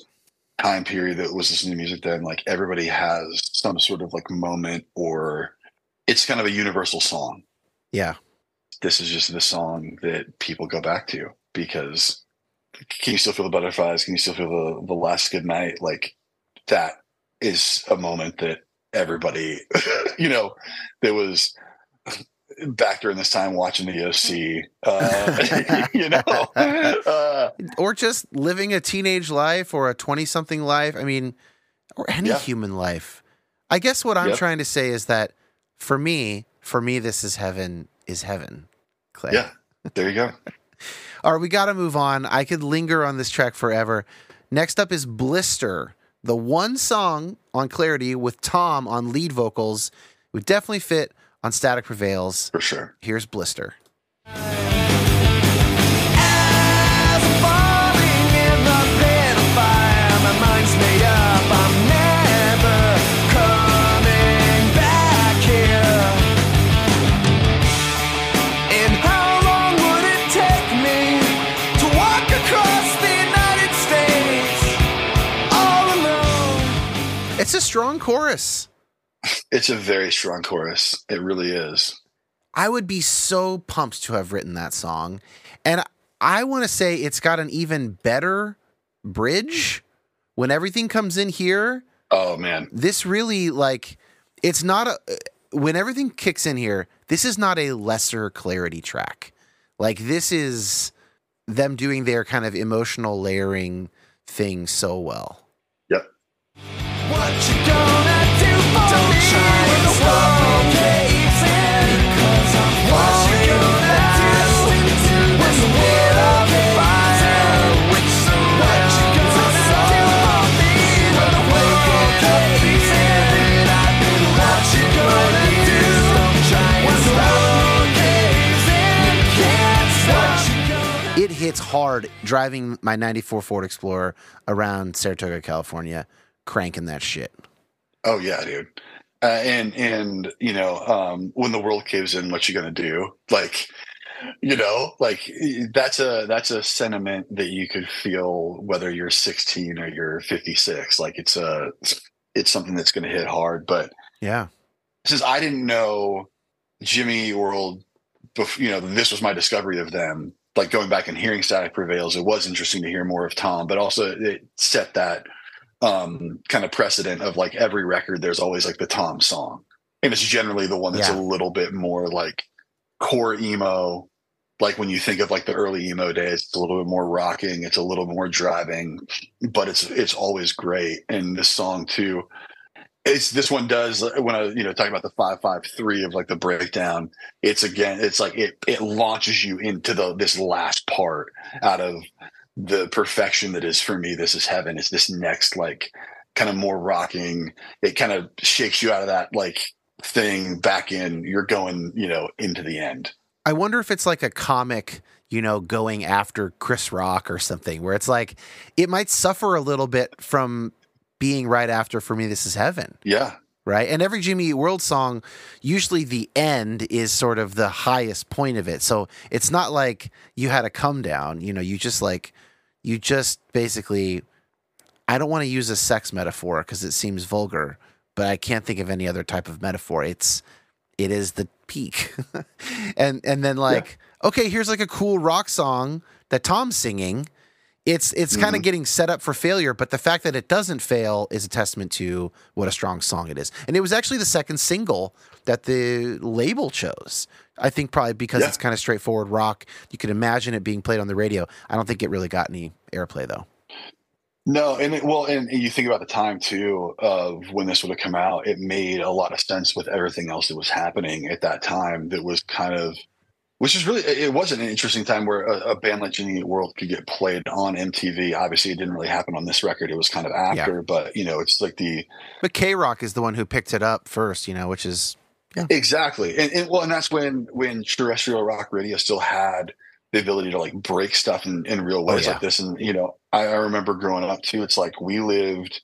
time period that was listening to music then, like, everybody has some sort of like moment, or it's kind of a universal song. Yeah. This is just the song that people go back to, because can you still feel the butterflies? Can you still feel the, the last good night? Like, that is a moment that everybody, you know, that was back during this time watching the O C, uh, you know, uh, or just living a teenage life or a twenty something life. I mean, or any yeah. human life. I guess what I'm yep. trying to say is that for me, for me, this is heaven is heaven. Clay. Yeah. There you go. All right. We got to move on. I could linger on this track forever. Next up is Blister, the one song on Clarity with Tom on lead vocals. It would definitely fit on Static Prevails. For sure. Here's Blister. As I'm falling in the pit of fire, my mind's made up. I'm never coming back here. And how long would it take me to walk across the United States all alone? It's a strong chorus. It's a very strong chorus. It really is. I would be so pumped to have written that song. And I want to say it's got an even better bridge when everything comes in here. Oh, man. This really, like, it's not a, when everything kicks in here, this is not a lesser Clarity track. Like, this is them doing their kind of emotional layering thing so well. Yep. What you gonna do for Don't me when the world caves in? Because I'm falling fast into this world of fire. Which surrounds us all. When the world caves in, I've been watching for you. When the world caves in, can't stop. It hits hard driving my ninety-four Ford Explorer around Saratoga, California. Cranking that shit. Oh yeah, dude. Uh, and and you know, um, when the world caves in, what you gonna do? Like, you know, like that's a that's a sentiment that you could feel whether you're sixteen or you're fifty-six. Like, it's a it's something that's gonna hit hard. But yeah, since I didn't know Jimmy Eat World, you know, this was my discovery of them. Like, going back and hearing Static Prevails, it was interesting to hear more of Tom, but also it set that Um, kind of precedent of, like, every record there's always like the Tom song, and it's generally the one that's yeah. a little bit more like core emo. Like, when you think of like the early emo days, it's a little bit more rocking, it's a little more driving, but it's it's always great. And this song too, it's this one does, when I you know talking about the five five three of like the breakdown, it's again it's like it it launches you into the this last part out of the perfection that is, for me, this is heaven. It's this next, like, kind of more rocking. It kind of shakes you out of that, like, thing back in. You're going, you know, into the end. I wonder if it's like a comic, you know, going after Chris Rock or something, where it's like, it might suffer a little bit from being right after, for me, this is heaven. Yeah. Right. And every Jimmy Eat World song, usually the end is sort of the highest point of it. So it's not like you had a come down, you know, you just like, you just basically, I don't want to use a sex metaphor because it seems vulgar, but I can't think of any other type of metaphor. It's it is the peak. and and then like, yeah. okay, here's like a cool rock song that Tom's singing. It's it's kind of mm-hmm. getting set up for failure, but the fact that it doesn't fail is a testament to what a strong song it is. And it was actually the second single that the label chose. I think probably because yeah. it's kind of straightforward rock. You could imagine it being played on the radio. I don't think it really got any airplay, though. No, and it, well, and you think about the time, too, of when this would have come out. It made a lot of sense with everything else that was happening at that time that was kind of – which is really, it wasn't an interesting time where a, a band like Jimmy Eat World could get played on M T V. Obviously, it didn't really happen on this record. It was kind of after, yeah. but, you know, it's like the... But K-Rock is the one who picked it up first, you know, which is... Yeah. Exactly. And, and well, and that's when, when terrestrial rock radio still had the ability to, like, break stuff in, in real ways oh, yeah. like this. And, you know, I, I remember growing up, too, it's like we lived...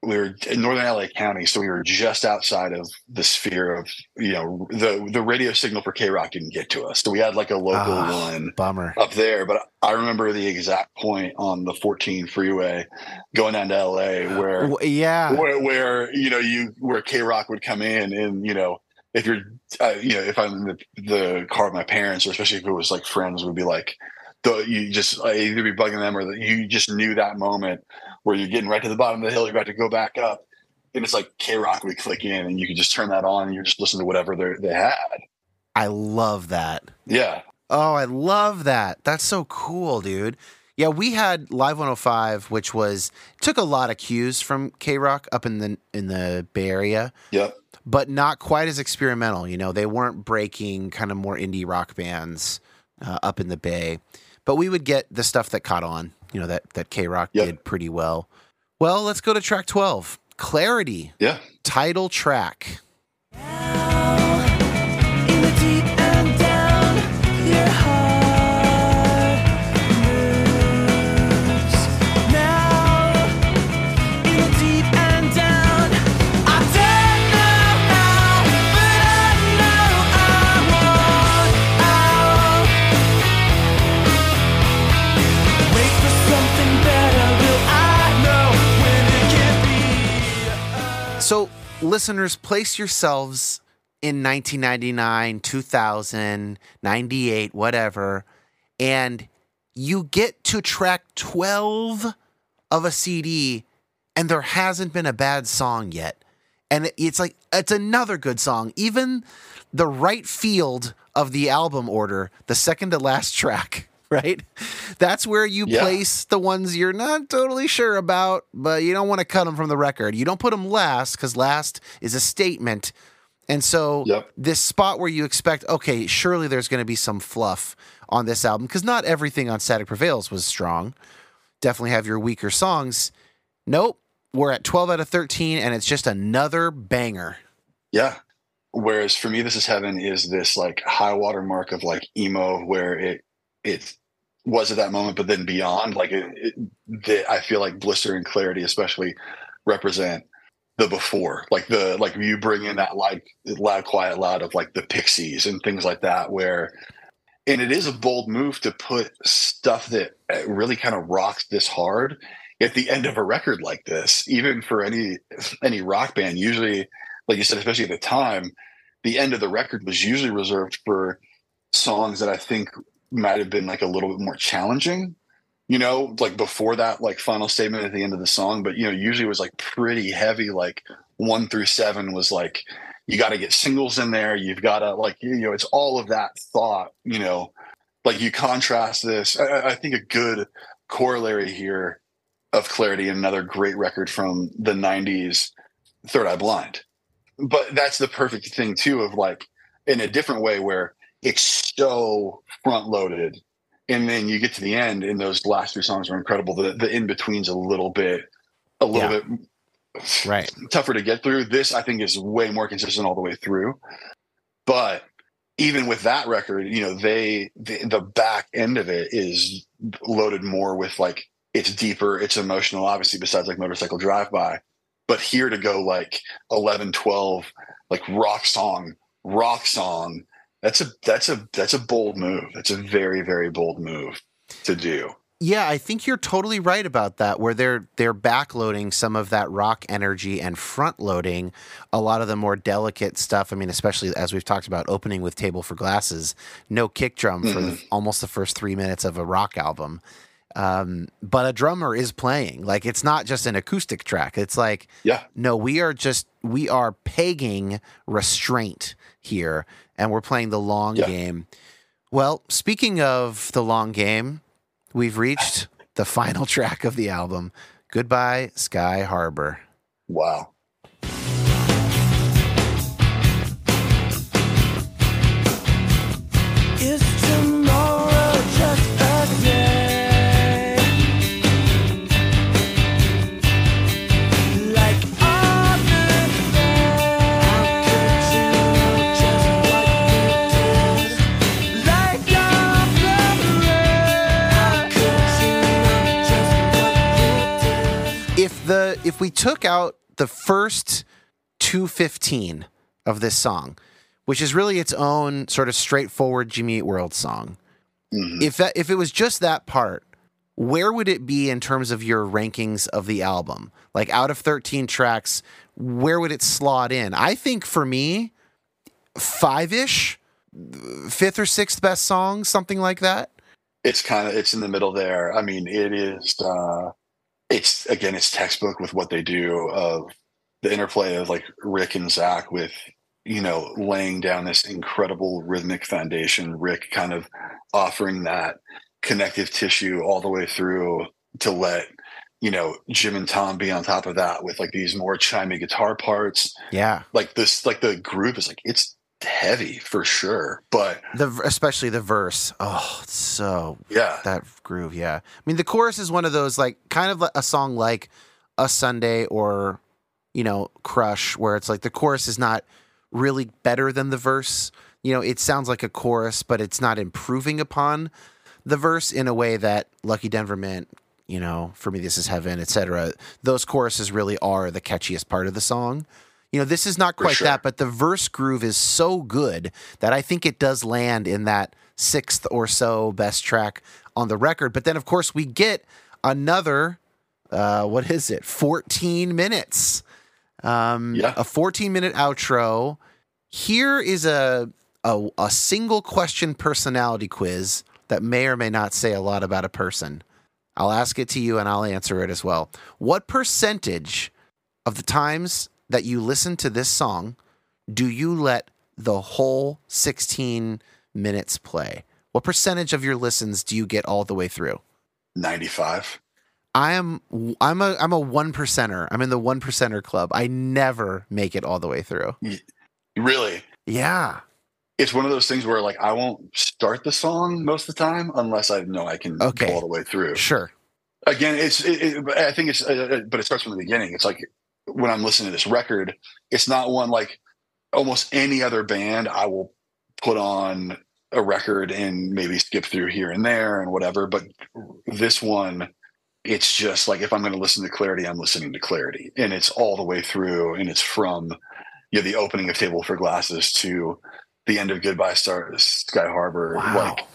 We were in northern L A County, so we were just outside of the sphere of, you know, the the radio signal for K-Rock didn't get to us. So we had like a local oh, one bummer. up there. But I remember the exact point on the fourteen freeway going down to L A where, yeah. where, where you know, you where K-Rock would come in and, you know, if you're, uh, you know, if I'm in the, the car with my parents, or especially if it was like friends, would be like, the, you just uh, either be bugging them or the, you just knew that moment where you're getting right to the bottom of the hill, you're about to go back up, and it's like K-Rock would click in, and you could just turn that on, and you're just listening to whatever they they had. I love that. Yeah. Oh, I love that. That's so cool, dude. Yeah, we had Live one oh five, which was took a lot of cues from K-Rock up in the in the Bay Area. Yep. But not quite as experimental. You know, they weren't breaking kind of more indie rock bands uh, up in the Bay, but we would get the stuff that caught on. You know, that, that K-Rock yep. did pretty well. Well, let's go to track twelve, Clarity. Yeah. Title track. So, listeners, place yourselves in nineteen ninety-nine, two thousand, ninety-eight, whatever, and you get to track twelve of a C D, and there hasn't been a bad song yet. And it's like, it's another good song. Even the right field of the album order, the second to last track, right? That's where you yeah. place the ones you're not totally sure about, but you don't want to cut them from the record. You don't put them last because last is a statement. And so yep. this spot where you expect, okay, surely there's going to be some fluff on this album because not everything on Static Prevails was strong. Definitely have your weaker songs. Nope. We're at twelve out of thirteen and it's just another banger. Yeah. Whereas for me, This Is Heaven is this like high water mark of like emo where it, it was at that moment, but then beyond, like it, it, the, I feel like Blister and Clarity especially represent the before, like the like you bring in that like loud, quiet, loud of like the Pixies and things like that. Where, and it is a bold move to put stuff that really kind of rocks this hard at the end of a record like this, even for any any rock band. Usually, like you said, especially at the time, the end of the record was usually reserved for songs that I think might have been like a little bit more challenging, you know, like before that, like final statement at the end of the song. But, you know, usually it was like pretty heavy, like one through seven was like, you got to get singles in there. You've got to like, you know, it's all of that thought, you know, like you contrast this. I, I think a good corollary here of Clarity and another great record from the nineties, Third Eye Blind. But that's the perfect thing too, of like in a different way where it's so front loaded. And then you get to the end and those last three songs are incredible. The, the in-between's a little bit, a little yeah. bit right. tougher to get through. This I think is way more consistent all the way through. But even with that record, you know, they, the, the back end of it is loaded more with like, it's deeper, it's emotional, obviously besides like Motorcycle Drive-By, but here to go like eleven, twelve, like rock song, rock song, That's a that's a that's a bold move. That's a very very bold move to do. Yeah, I think you're totally right about that, where they're they're backloading some of that rock energy and front-loading a lot of the more delicate stuff. I mean, especially as we've talked about, opening with Table for Glasses, no kick drum for the, almost the first three minutes of a rock album. Um, but a drummer is playing. Like, it's not just an acoustic track. It's like, yeah. no, we are just, we are pegging restraint here, and we're playing the long yeah. game. Well, speaking of the long game, we've reached the final track of the album. Goodbye, Sky Harbor. Wow. Is tomorrow just a day? Like other days. How could you know just what you did? Like other. How could you know just what you did? If the if we took out the first two fifteen of this song, which is really its own sort of straightforward Jimmy Eat World song. Mm-hmm. If that, if it was just that part, where would it be in terms of your rankings of the album? Like, out of thirteen tracks, where would it slot in? I think for me, five-ish, fifth or sixth best song, something like that. It's kind of, it's in the middle there. I mean, it is, uh, it's, again, it's textbook with what they do of the interplay of like Rick and Zach with, you know, laying down this incredible rhythmic foundation, Rick kind of offering that connective tissue all the way through to let, you know, Jim and Tom be on top of that with like these more chimey guitar parts. Yeah. Like this, like the groove is like, it's heavy for sure, but the, especially the verse. Oh, it's so yeah, that groove. Yeah. I mean, the chorus is one of those, like, kind of a song like A Sunday or, you know, Crush, where it's like the chorus is not really better than the verse. You know, it sounds like a chorus, but it's not improving upon the verse in a way that Lucky Denver Mint, you know, For Me This Is Heaven, et cetera. Those choruses really are the catchiest part of the song. You know, this is not quite sure. that, but the verse groove is so good that I think it does land in that sixth or so best track on the record. But then, of course, we get another, uh, what is it, fourteen minutes. Um, yeah. A fourteen-minute outro. Here is a, a a single question personality quiz that may or may not say a lot about a person. I'll ask it to you, and I'll answer it as well. What percentage of the times that you listen to this song do you let the whole sixteen minutes play? What percentage of your listens do you get all the way through? ninety-five. I am I'm a I'm a one percenter. I'm in the one percenter club. I never make it all the way through. Really? Yeah. It's one of those things where, like, I won't start the song most of the time unless I know I can okay. go all the way through. Sure. Again, it's it, it, I think it's uh, but it starts from the beginning. It's like when I'm listening to this record, it's not one like almost any other band. I will put on a record and maybe skip through here and there and whatever, but this one, it's just like, if I'm going to listen to Clarity, I'm listening to Clarity, and it's all the way through, and it's from, you know, the opening of Table for Glasses to the end of Goodbye Star Sky Harbor. Wow. Like,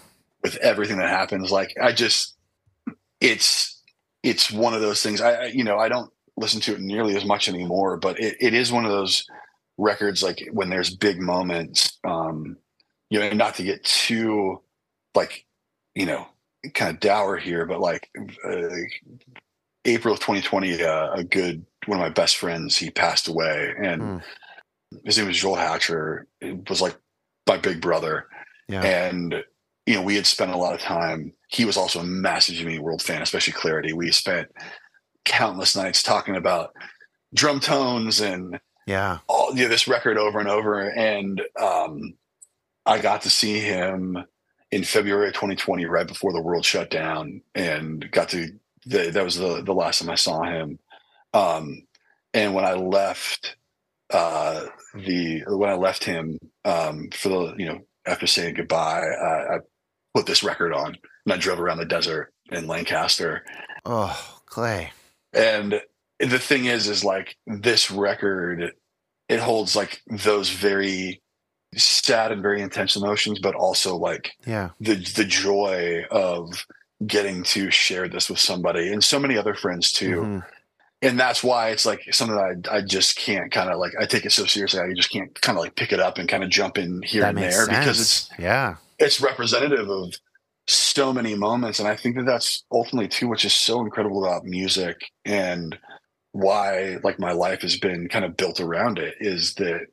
with everything that happens, like, I just, it's, it's one of those things. I, you know, I don't listen to it nearly as much anymore, but it, it is one of those records, like, when there's big moments, um, you know, not to get too, like, you know, kind of dour here, but like uh, April of twenty twenty, uh, a good one of my best friends, he passed away, and mm. his name was Joel Hatcher. It was like my big brother, yeah. and you know, we had spent a lot of time. He was also a massive Jimmy Eat World fan, especially Clarity. We spent countless nights talking about drum tones and yeah, all, you know, this record over and over. And um, I got to see him in February of twenty twenty, right before the world shut down, and got to the, that was the, the last time I saw him. Um, and when I left uh, the when I left him um, for the you know after saying goodbye, I, I put this record on, and I drove around the desert in Lancaster. Oh, Clay! And the thing is, is like this record, it holds like those very sad and very intense emotions, but also like yeah. the the joy of getting to share this with somebody, and so many other friends too. Mm-hmm. And that's why it's like something that I, I just can't kind of like, I take it so seriously. I just can't kind of like pick it up and kind of jump in here that and there sense. Because it's, yeah, it's representative of so many moments. And I think that that's ultimately too, which is so incredible about music and why like my life has been kind of built around it, is that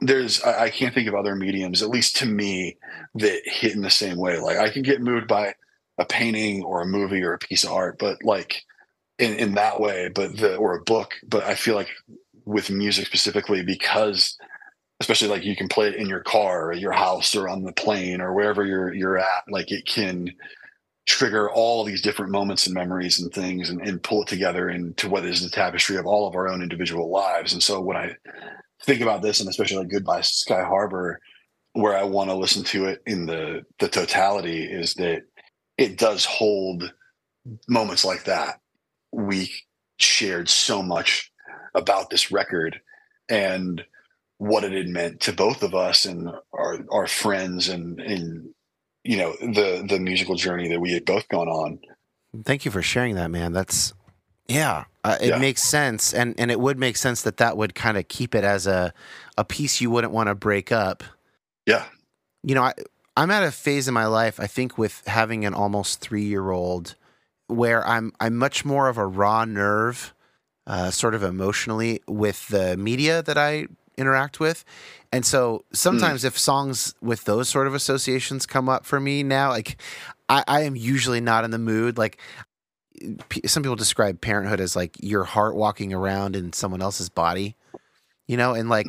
there's, I, I can't think of other mediums, at least to me, that hit in the same way. Like I can get moved by a painting or a movie or a piece of art, but like in, in that way, but the, or a book, but I feel like with music specifically, because especially like you can play it in your car or your house or on the plane or wherever you're, you're at, like it can trigger all these different moments and memories and things and, and pull it together into what is the tapestry of all of our own individual lives. And so when I think about this, and especially like Goodbye Sky Harbor, where I want to listen to it in the, the totality, is that it does hold moments like that. We shared so much about this record and what it had meant to both of us and our, our friends and, and, you know, the, the musical journey that we had both gone on. Thank you for sharing that, man. That's, yeah, uh, it yeah. makes sense. And, and it would make sense that that would kind of keep it as a, a piece you wouldn't want to break up. Yeah. You know, I, I'm at a phase in my life, I think, with having an almost three-year-old where I'm I'm much more of a raw nerve, uh, sort of emotionally, with the media that I interact with. And so sometimes mm. if songs with those sort of associations come up for me now, like I, I am usually not in the mood. Like p- some people describe parenthood as like your heart walking around in someone else's body. You know, and like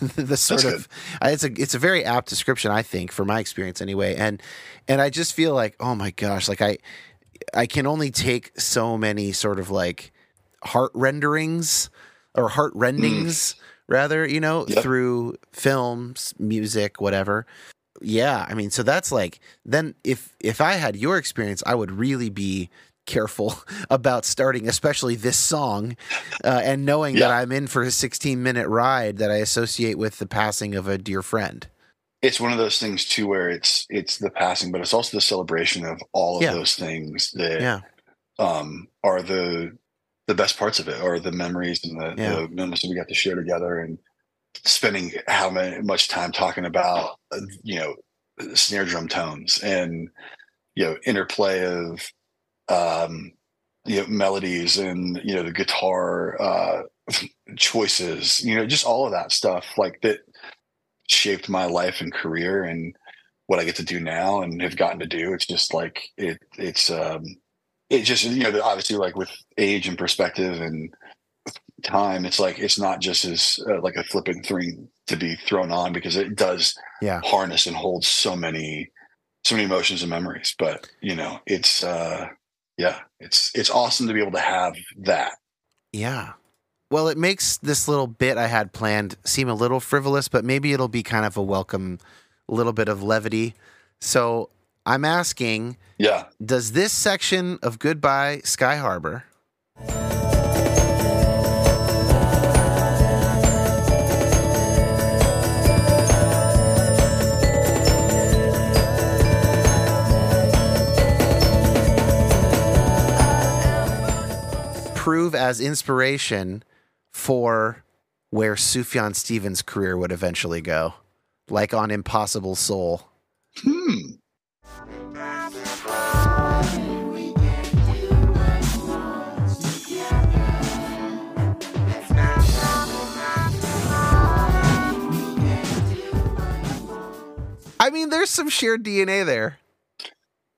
the sort That's of good. it's a it's a very apt description, I think, for my experience anyway. And and I just feel like, oh my gosh, like I I can only take so many sort of like heart renderings or heart rendings mm. rather, you know, yep. through films, music, whatever. Yeah, I mean, so that's like then if if I had your experience, I would really be careful about starting, especially this song, uh, and knowing yeah. that I'm in for a sixteen minute ride that I associate with the passing of a dear friend. It's one of those things too, where it's, it's the passing, but it's also the celebration of all of yeah. those things that yeah. um, are the, the best parts of it, or the memories and the, yeah. the moments that we got to share together, and spending how much time talking about, you know, snare drum tones and, you know, interplay of, um you know, melodies and, you know, the guitar uh choices, you know, just all of that stuff like that shaped my life and career and what I get to do now and have gotten to do. It's just like it it's um it just, you know, obviously like with age and perspective and time, it's like it's not just as uh, like a flippant thing to be thrown on, because it does yeah. harness and hold so many So many emotions and memories. But, you know, it's, uh, yeah, it's, it's awesome to be able to have that. Yeah. Well, it makes this little bit I had planned seem a little frivolous, but maybe it'll be kind of a welcome little bit of levity. So I'm asking, yeah, does this section of Goodbye Sky Harbor prove as inspiration for where Sufjan Stevens' career would eventually go, like on Impossible Soul? Hmm. I mean, there's some shared D N A there.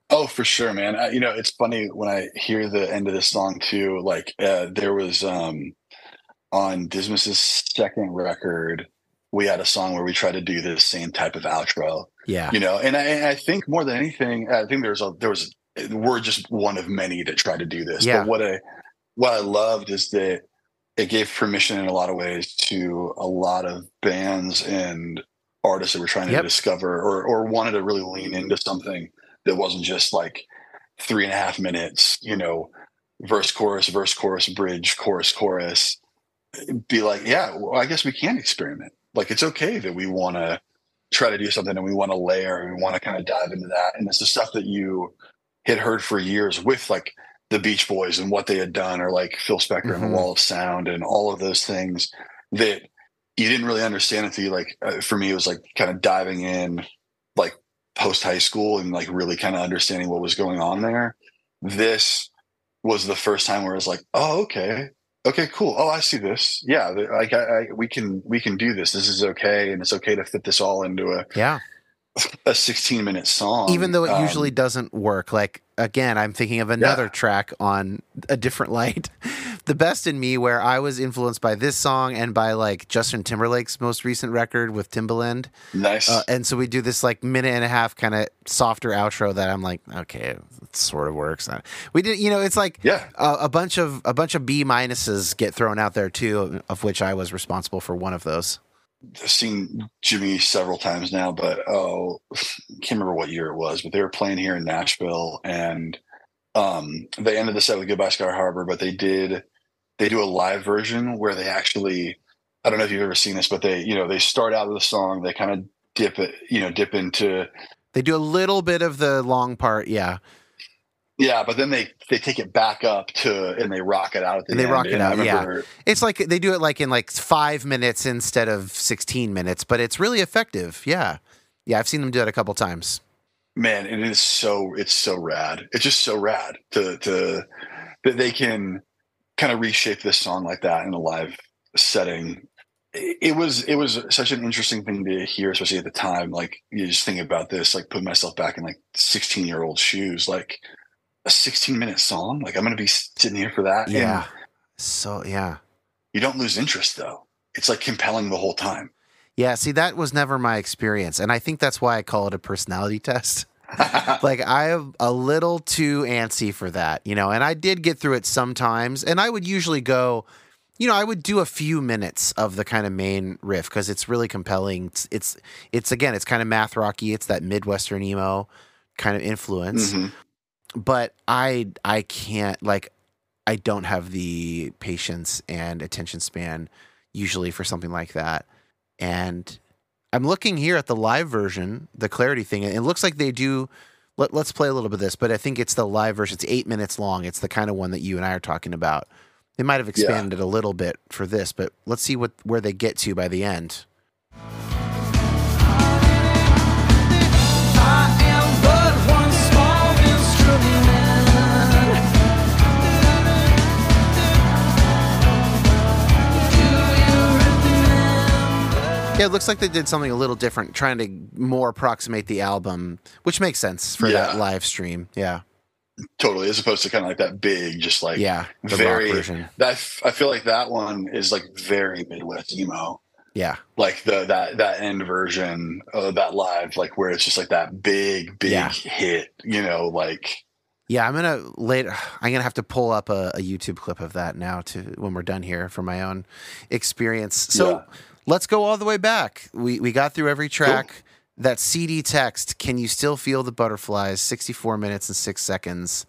Oh, for sure, man. I, you know, it's funny when I hear the end of this song too, like uh, there was um, on Dismas's second record, we had a song where we tried to do this same type of outro. Yeah. You know, and I, and I think more than anything, I think there's a, there was, we're just one of many that tried to do this. Yeah. But what I, what I loved is that it gave permission in a lot of ways to a lot of bands and artists that were trying to yep. discover or, or wanted to really lean into something that wasn't just like three and a half minutes, you know, verse, chorus, verse, chorus, bridge, chorus, chorus. It'd be like, yeah, well, I guess we can experiment. Like, it's okay that we want to try to do something and we want to layer and we want to kind of dive into that. And it's the stuff that you had heard for years with like the Beach Boys and what they had done, or like Phil Spector mm-hmm. and the Wall of Sound and all of those things that you didn't really understand until you like, uh, for me, it was like kind of diving in like post high school and like really kind of understanding what was going on there. This was the first time where it was like, oh, okay. Okay, cool. Oh, I see this. Yeah. Like I, I, we can, we can do this. This is okay. And it's okay to fit this all into a, yeah. a sixteen minute song. Even though it um, usually doesn't work. Like, again, I'm thinking of another yeah. track on A Different Light, The Best in Me, where I was influenced by this song and by like Justin Timberlake's most recent record with Timbaland. Nice. Uh, and so we do this like minute and a half kind of softer outro that I'm like, okay, it sort of works. We did, you know, it's like yeah. a, a bunch of a bunch of B minuses get thrown out there too, of which I was responsible for one of those. I've seen Jimmy several times now, but oh, can't remember what year it was, but they were playing here in Nashville, and um, they ended the set with Goodbye Sky Harbor, but they did, they do a live version where they actually, I don't know if you've ever seen this, but they, you know, they start out with a song, they kind of dip it, you know, dip into. They do a little bit of the long part. Yeah. Yeah, but then they, they take it back up to and they rock it out at the end. They rock it out, yeah. It's like they do it like in like five minutes instead of sixteen minutes, but it's really effective. Yeah, yeah, I've seen them do that a couple times. Man, it is so it's so rad. It's just so rad to to that they can kind of reshape this song like that in a live setting. It was it was such an interesting thing to hear, especially at the time. Like you just think about this, like put myself back in like sixteen year old shoes, like. A sixteen minute song, like I'm gonna be sitting here for that. Yeah. And so yeah, you don't lose interest though. It's like compelling the whole time. Yeah. See, that was never my experience, and I think that's why I call it a personality test. Like I'm a little too antsy for that, you know. And I did get through it sometimes, and I would usually go, you know, I would do a few minutes of the kind of main riff because it's really compelling. It's, it's it's again, it's kind of math rocky. It's that Midwestern emo kind of influence. Mm-hmm. But I I can't, like, I don't have the patience and attention span usually for something like that. And I'm looking here at the live version, the Clarity thing. It looks like they do, let, let's play a little bit of this, but I think it's the live version. It's eight minutes long. It's the kind of one that you and I are talking about. They might have expanded yeah. a little bit for this, but let's see what where they get to by the end. Yeah, it looks like they did something a little different, trying to more approximate the album, which makes sense for yeah. that live stream. Yeah, totally. As opposed to kind of like that big, just like yeah, very. That I feel like that one is like very Midwest emo. Yeah, like the that that end version of that live, like where it's just like that big, big yeah. hit. You know, like yeah, I'm gonna later. I'm gonna have to pull up a, a YouTube clip of that now to when we're done here for my own experience. So. Yeah. Let's go all the way back. We we got through every track. Cool. That C D text, Can You Still Feel the Butterflies, sixty-four minutes and six seconds.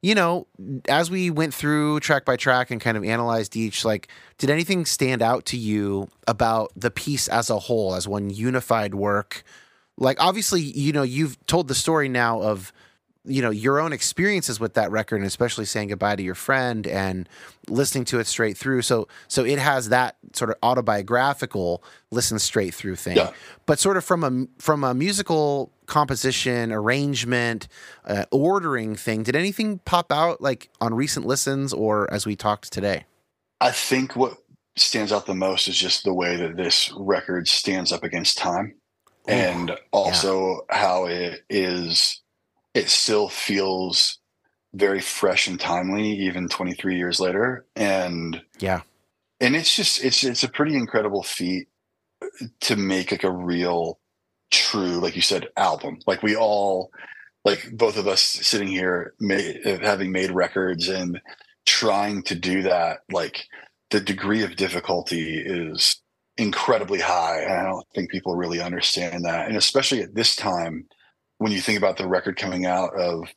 You know, as we went through track by track and kind of analyzed each, like, did anything stand out to you about the piece as a whole, as one unified work? Like, obviously, you know, you've told the story now of, you know, your own experiences with that record, and especially saying goodbye to your friend and listening to it straight through. So, so it has that sort of autobiographical listen straight through thing, yeah. but sort of from a, from a musical composition, arrangement, uh, ordering thing, did anything pop out like on recent listens or as we talked today? I think what stands out the most is just the way that this record stands up against time Ooh, and also yeah. how it is, it still feels very fresh and timely, even twenty-three years later. And yeah, and it's just, it's, it's a pretty incredible feat to make like a real true, like you said, album. Like we all, like both of us sitting here made, having made records and trying to do that. Like the degree of difficulty is incredibly high. And I don't think people really understand that. And especially at this time, when you think about the record coming out of,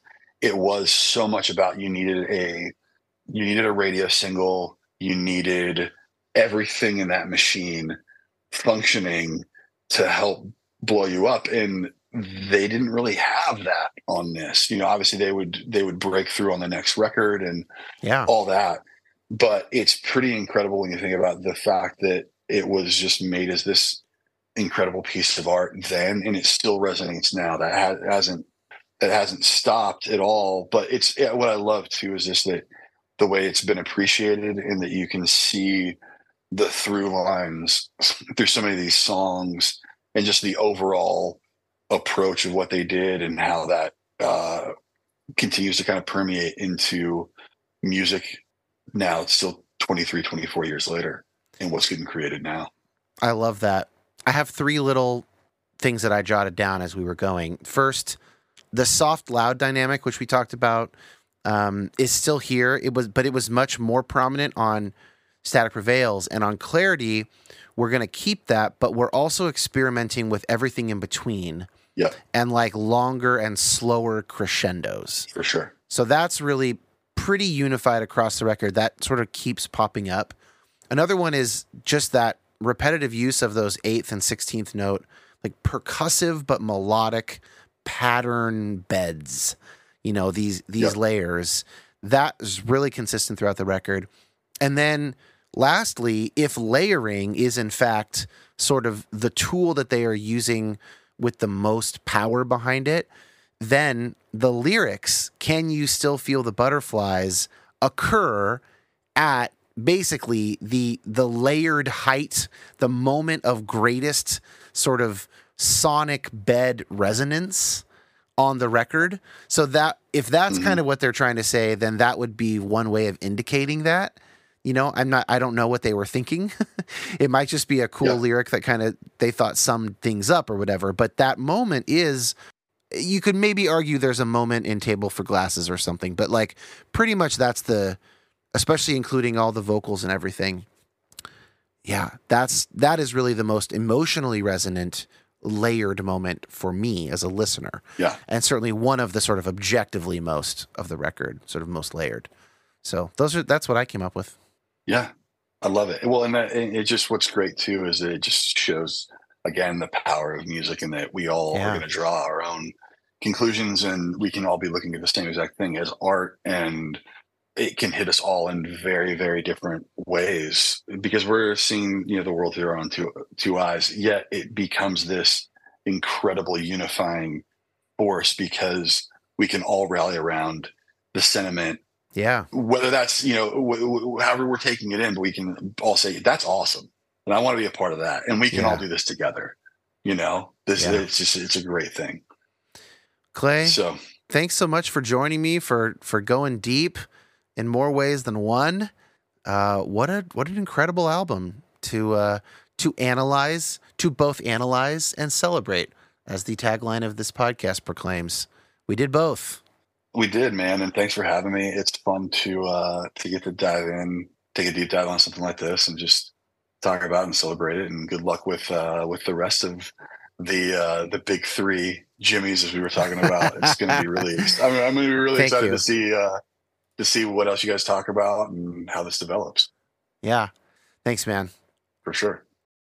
it was so much about you needed a, you needed a radio single, you needed everything in that machine functioning to help blow you up. And they didn't really have that on this. You know, obviously they would they would break through on the next record and yeah. all that. But it's pretty incredible when you think about the fact that it was just made as this incredible piece of art then, and it still resonates now. That ha- hasn't that hasn't stopped at all. But it's yeah, what I love too is just that the way it's been appreciated, and that you can see the through lines through so many of these songs, and just the overall approach of what they did and how that uh, continues to kind of permeate into music now. It's still twenty-three, twenty-four years later, and what's getting created now. I love that. I have three little things that I jotted down as we were going. First, the soft loud dynamic, which we talked about, um, is still here. It was, but it was much more prominent on Static Prevails, and on Clarity, we're going to keep that, but we're also experimenting with everything in between. Yeah. And like longer and slower crescendos. For sure. So that's really pretty unified across the record. That sort of keeps popping up. Another one is just that repetitive use of those eighth and sixteenth note, like percussive but melodic pattern beds, you know, these these yep. layers. That is really consistent throughout the record. And then lastly, if layering is in fact sort of the tool that they are using with the most power behind it, then the lyrics, "Can You Still Feel the Butterflies," occur at basically the the layered height, the moment of greatest sort of sonic bed resonance on the record. So that if that's mm-hmm. kind of what they're trying to say, then that would be one way of indicating that. You know, I'm not, I don't know what they were thinking. It might just be a cool yeah. lyric that kind of, they thought summed things up or whatever. But that moment is, you could maybe argue there's a moment in Table for Glasses or something, but like pretty much that's the, especially including all the vocals and everything. Yeah. That's, that is really the most emotionally resonant layered moment for me as a listener. Yeah. And certainly one of the sort of objectively most of the record, sort of most layered. So those are, that's what I came up with. Yeah, I love it. Well, and that, it just, what's great too is that it just shows again the power of music, and that we all yeah. are going to draw our own conclusions, and we can all be looking at the same exact thing as art, and it can hit us all in very, very different ways, because we're seeing, you know, the world through our own two two eyes. Yet it becomes this incredibly unifying force because we can all rally around the sentiment. Yeah. Whether that's, you know, w- w- however we're taking it in, but we can all say, that's awesome, and I want to be a part of that. And we can yeah. all do this together. You know, this yeah. it's just, it's a great thing. Clay, so thanks so much for joining me, for, for going deep in more ways than one. Uh, what a, what an incredible album to, uh, to analyze, to both analyze and celebrate, as the tagline of this podcast proclaims. We did both. We did, man, and thanks for having me. It's fun to uh, to get to dive in, take a deep dive on something like this, and just talk about and celebrate it. And good luck with uh, with the rest of the uh, the big three Jimmys, as we were talking about. It's going to be really, I'm, I'm going to be really Thank excited you. to see uh, to see what else you guys talk about and how this develops. Yeah, thanks, man. For sure.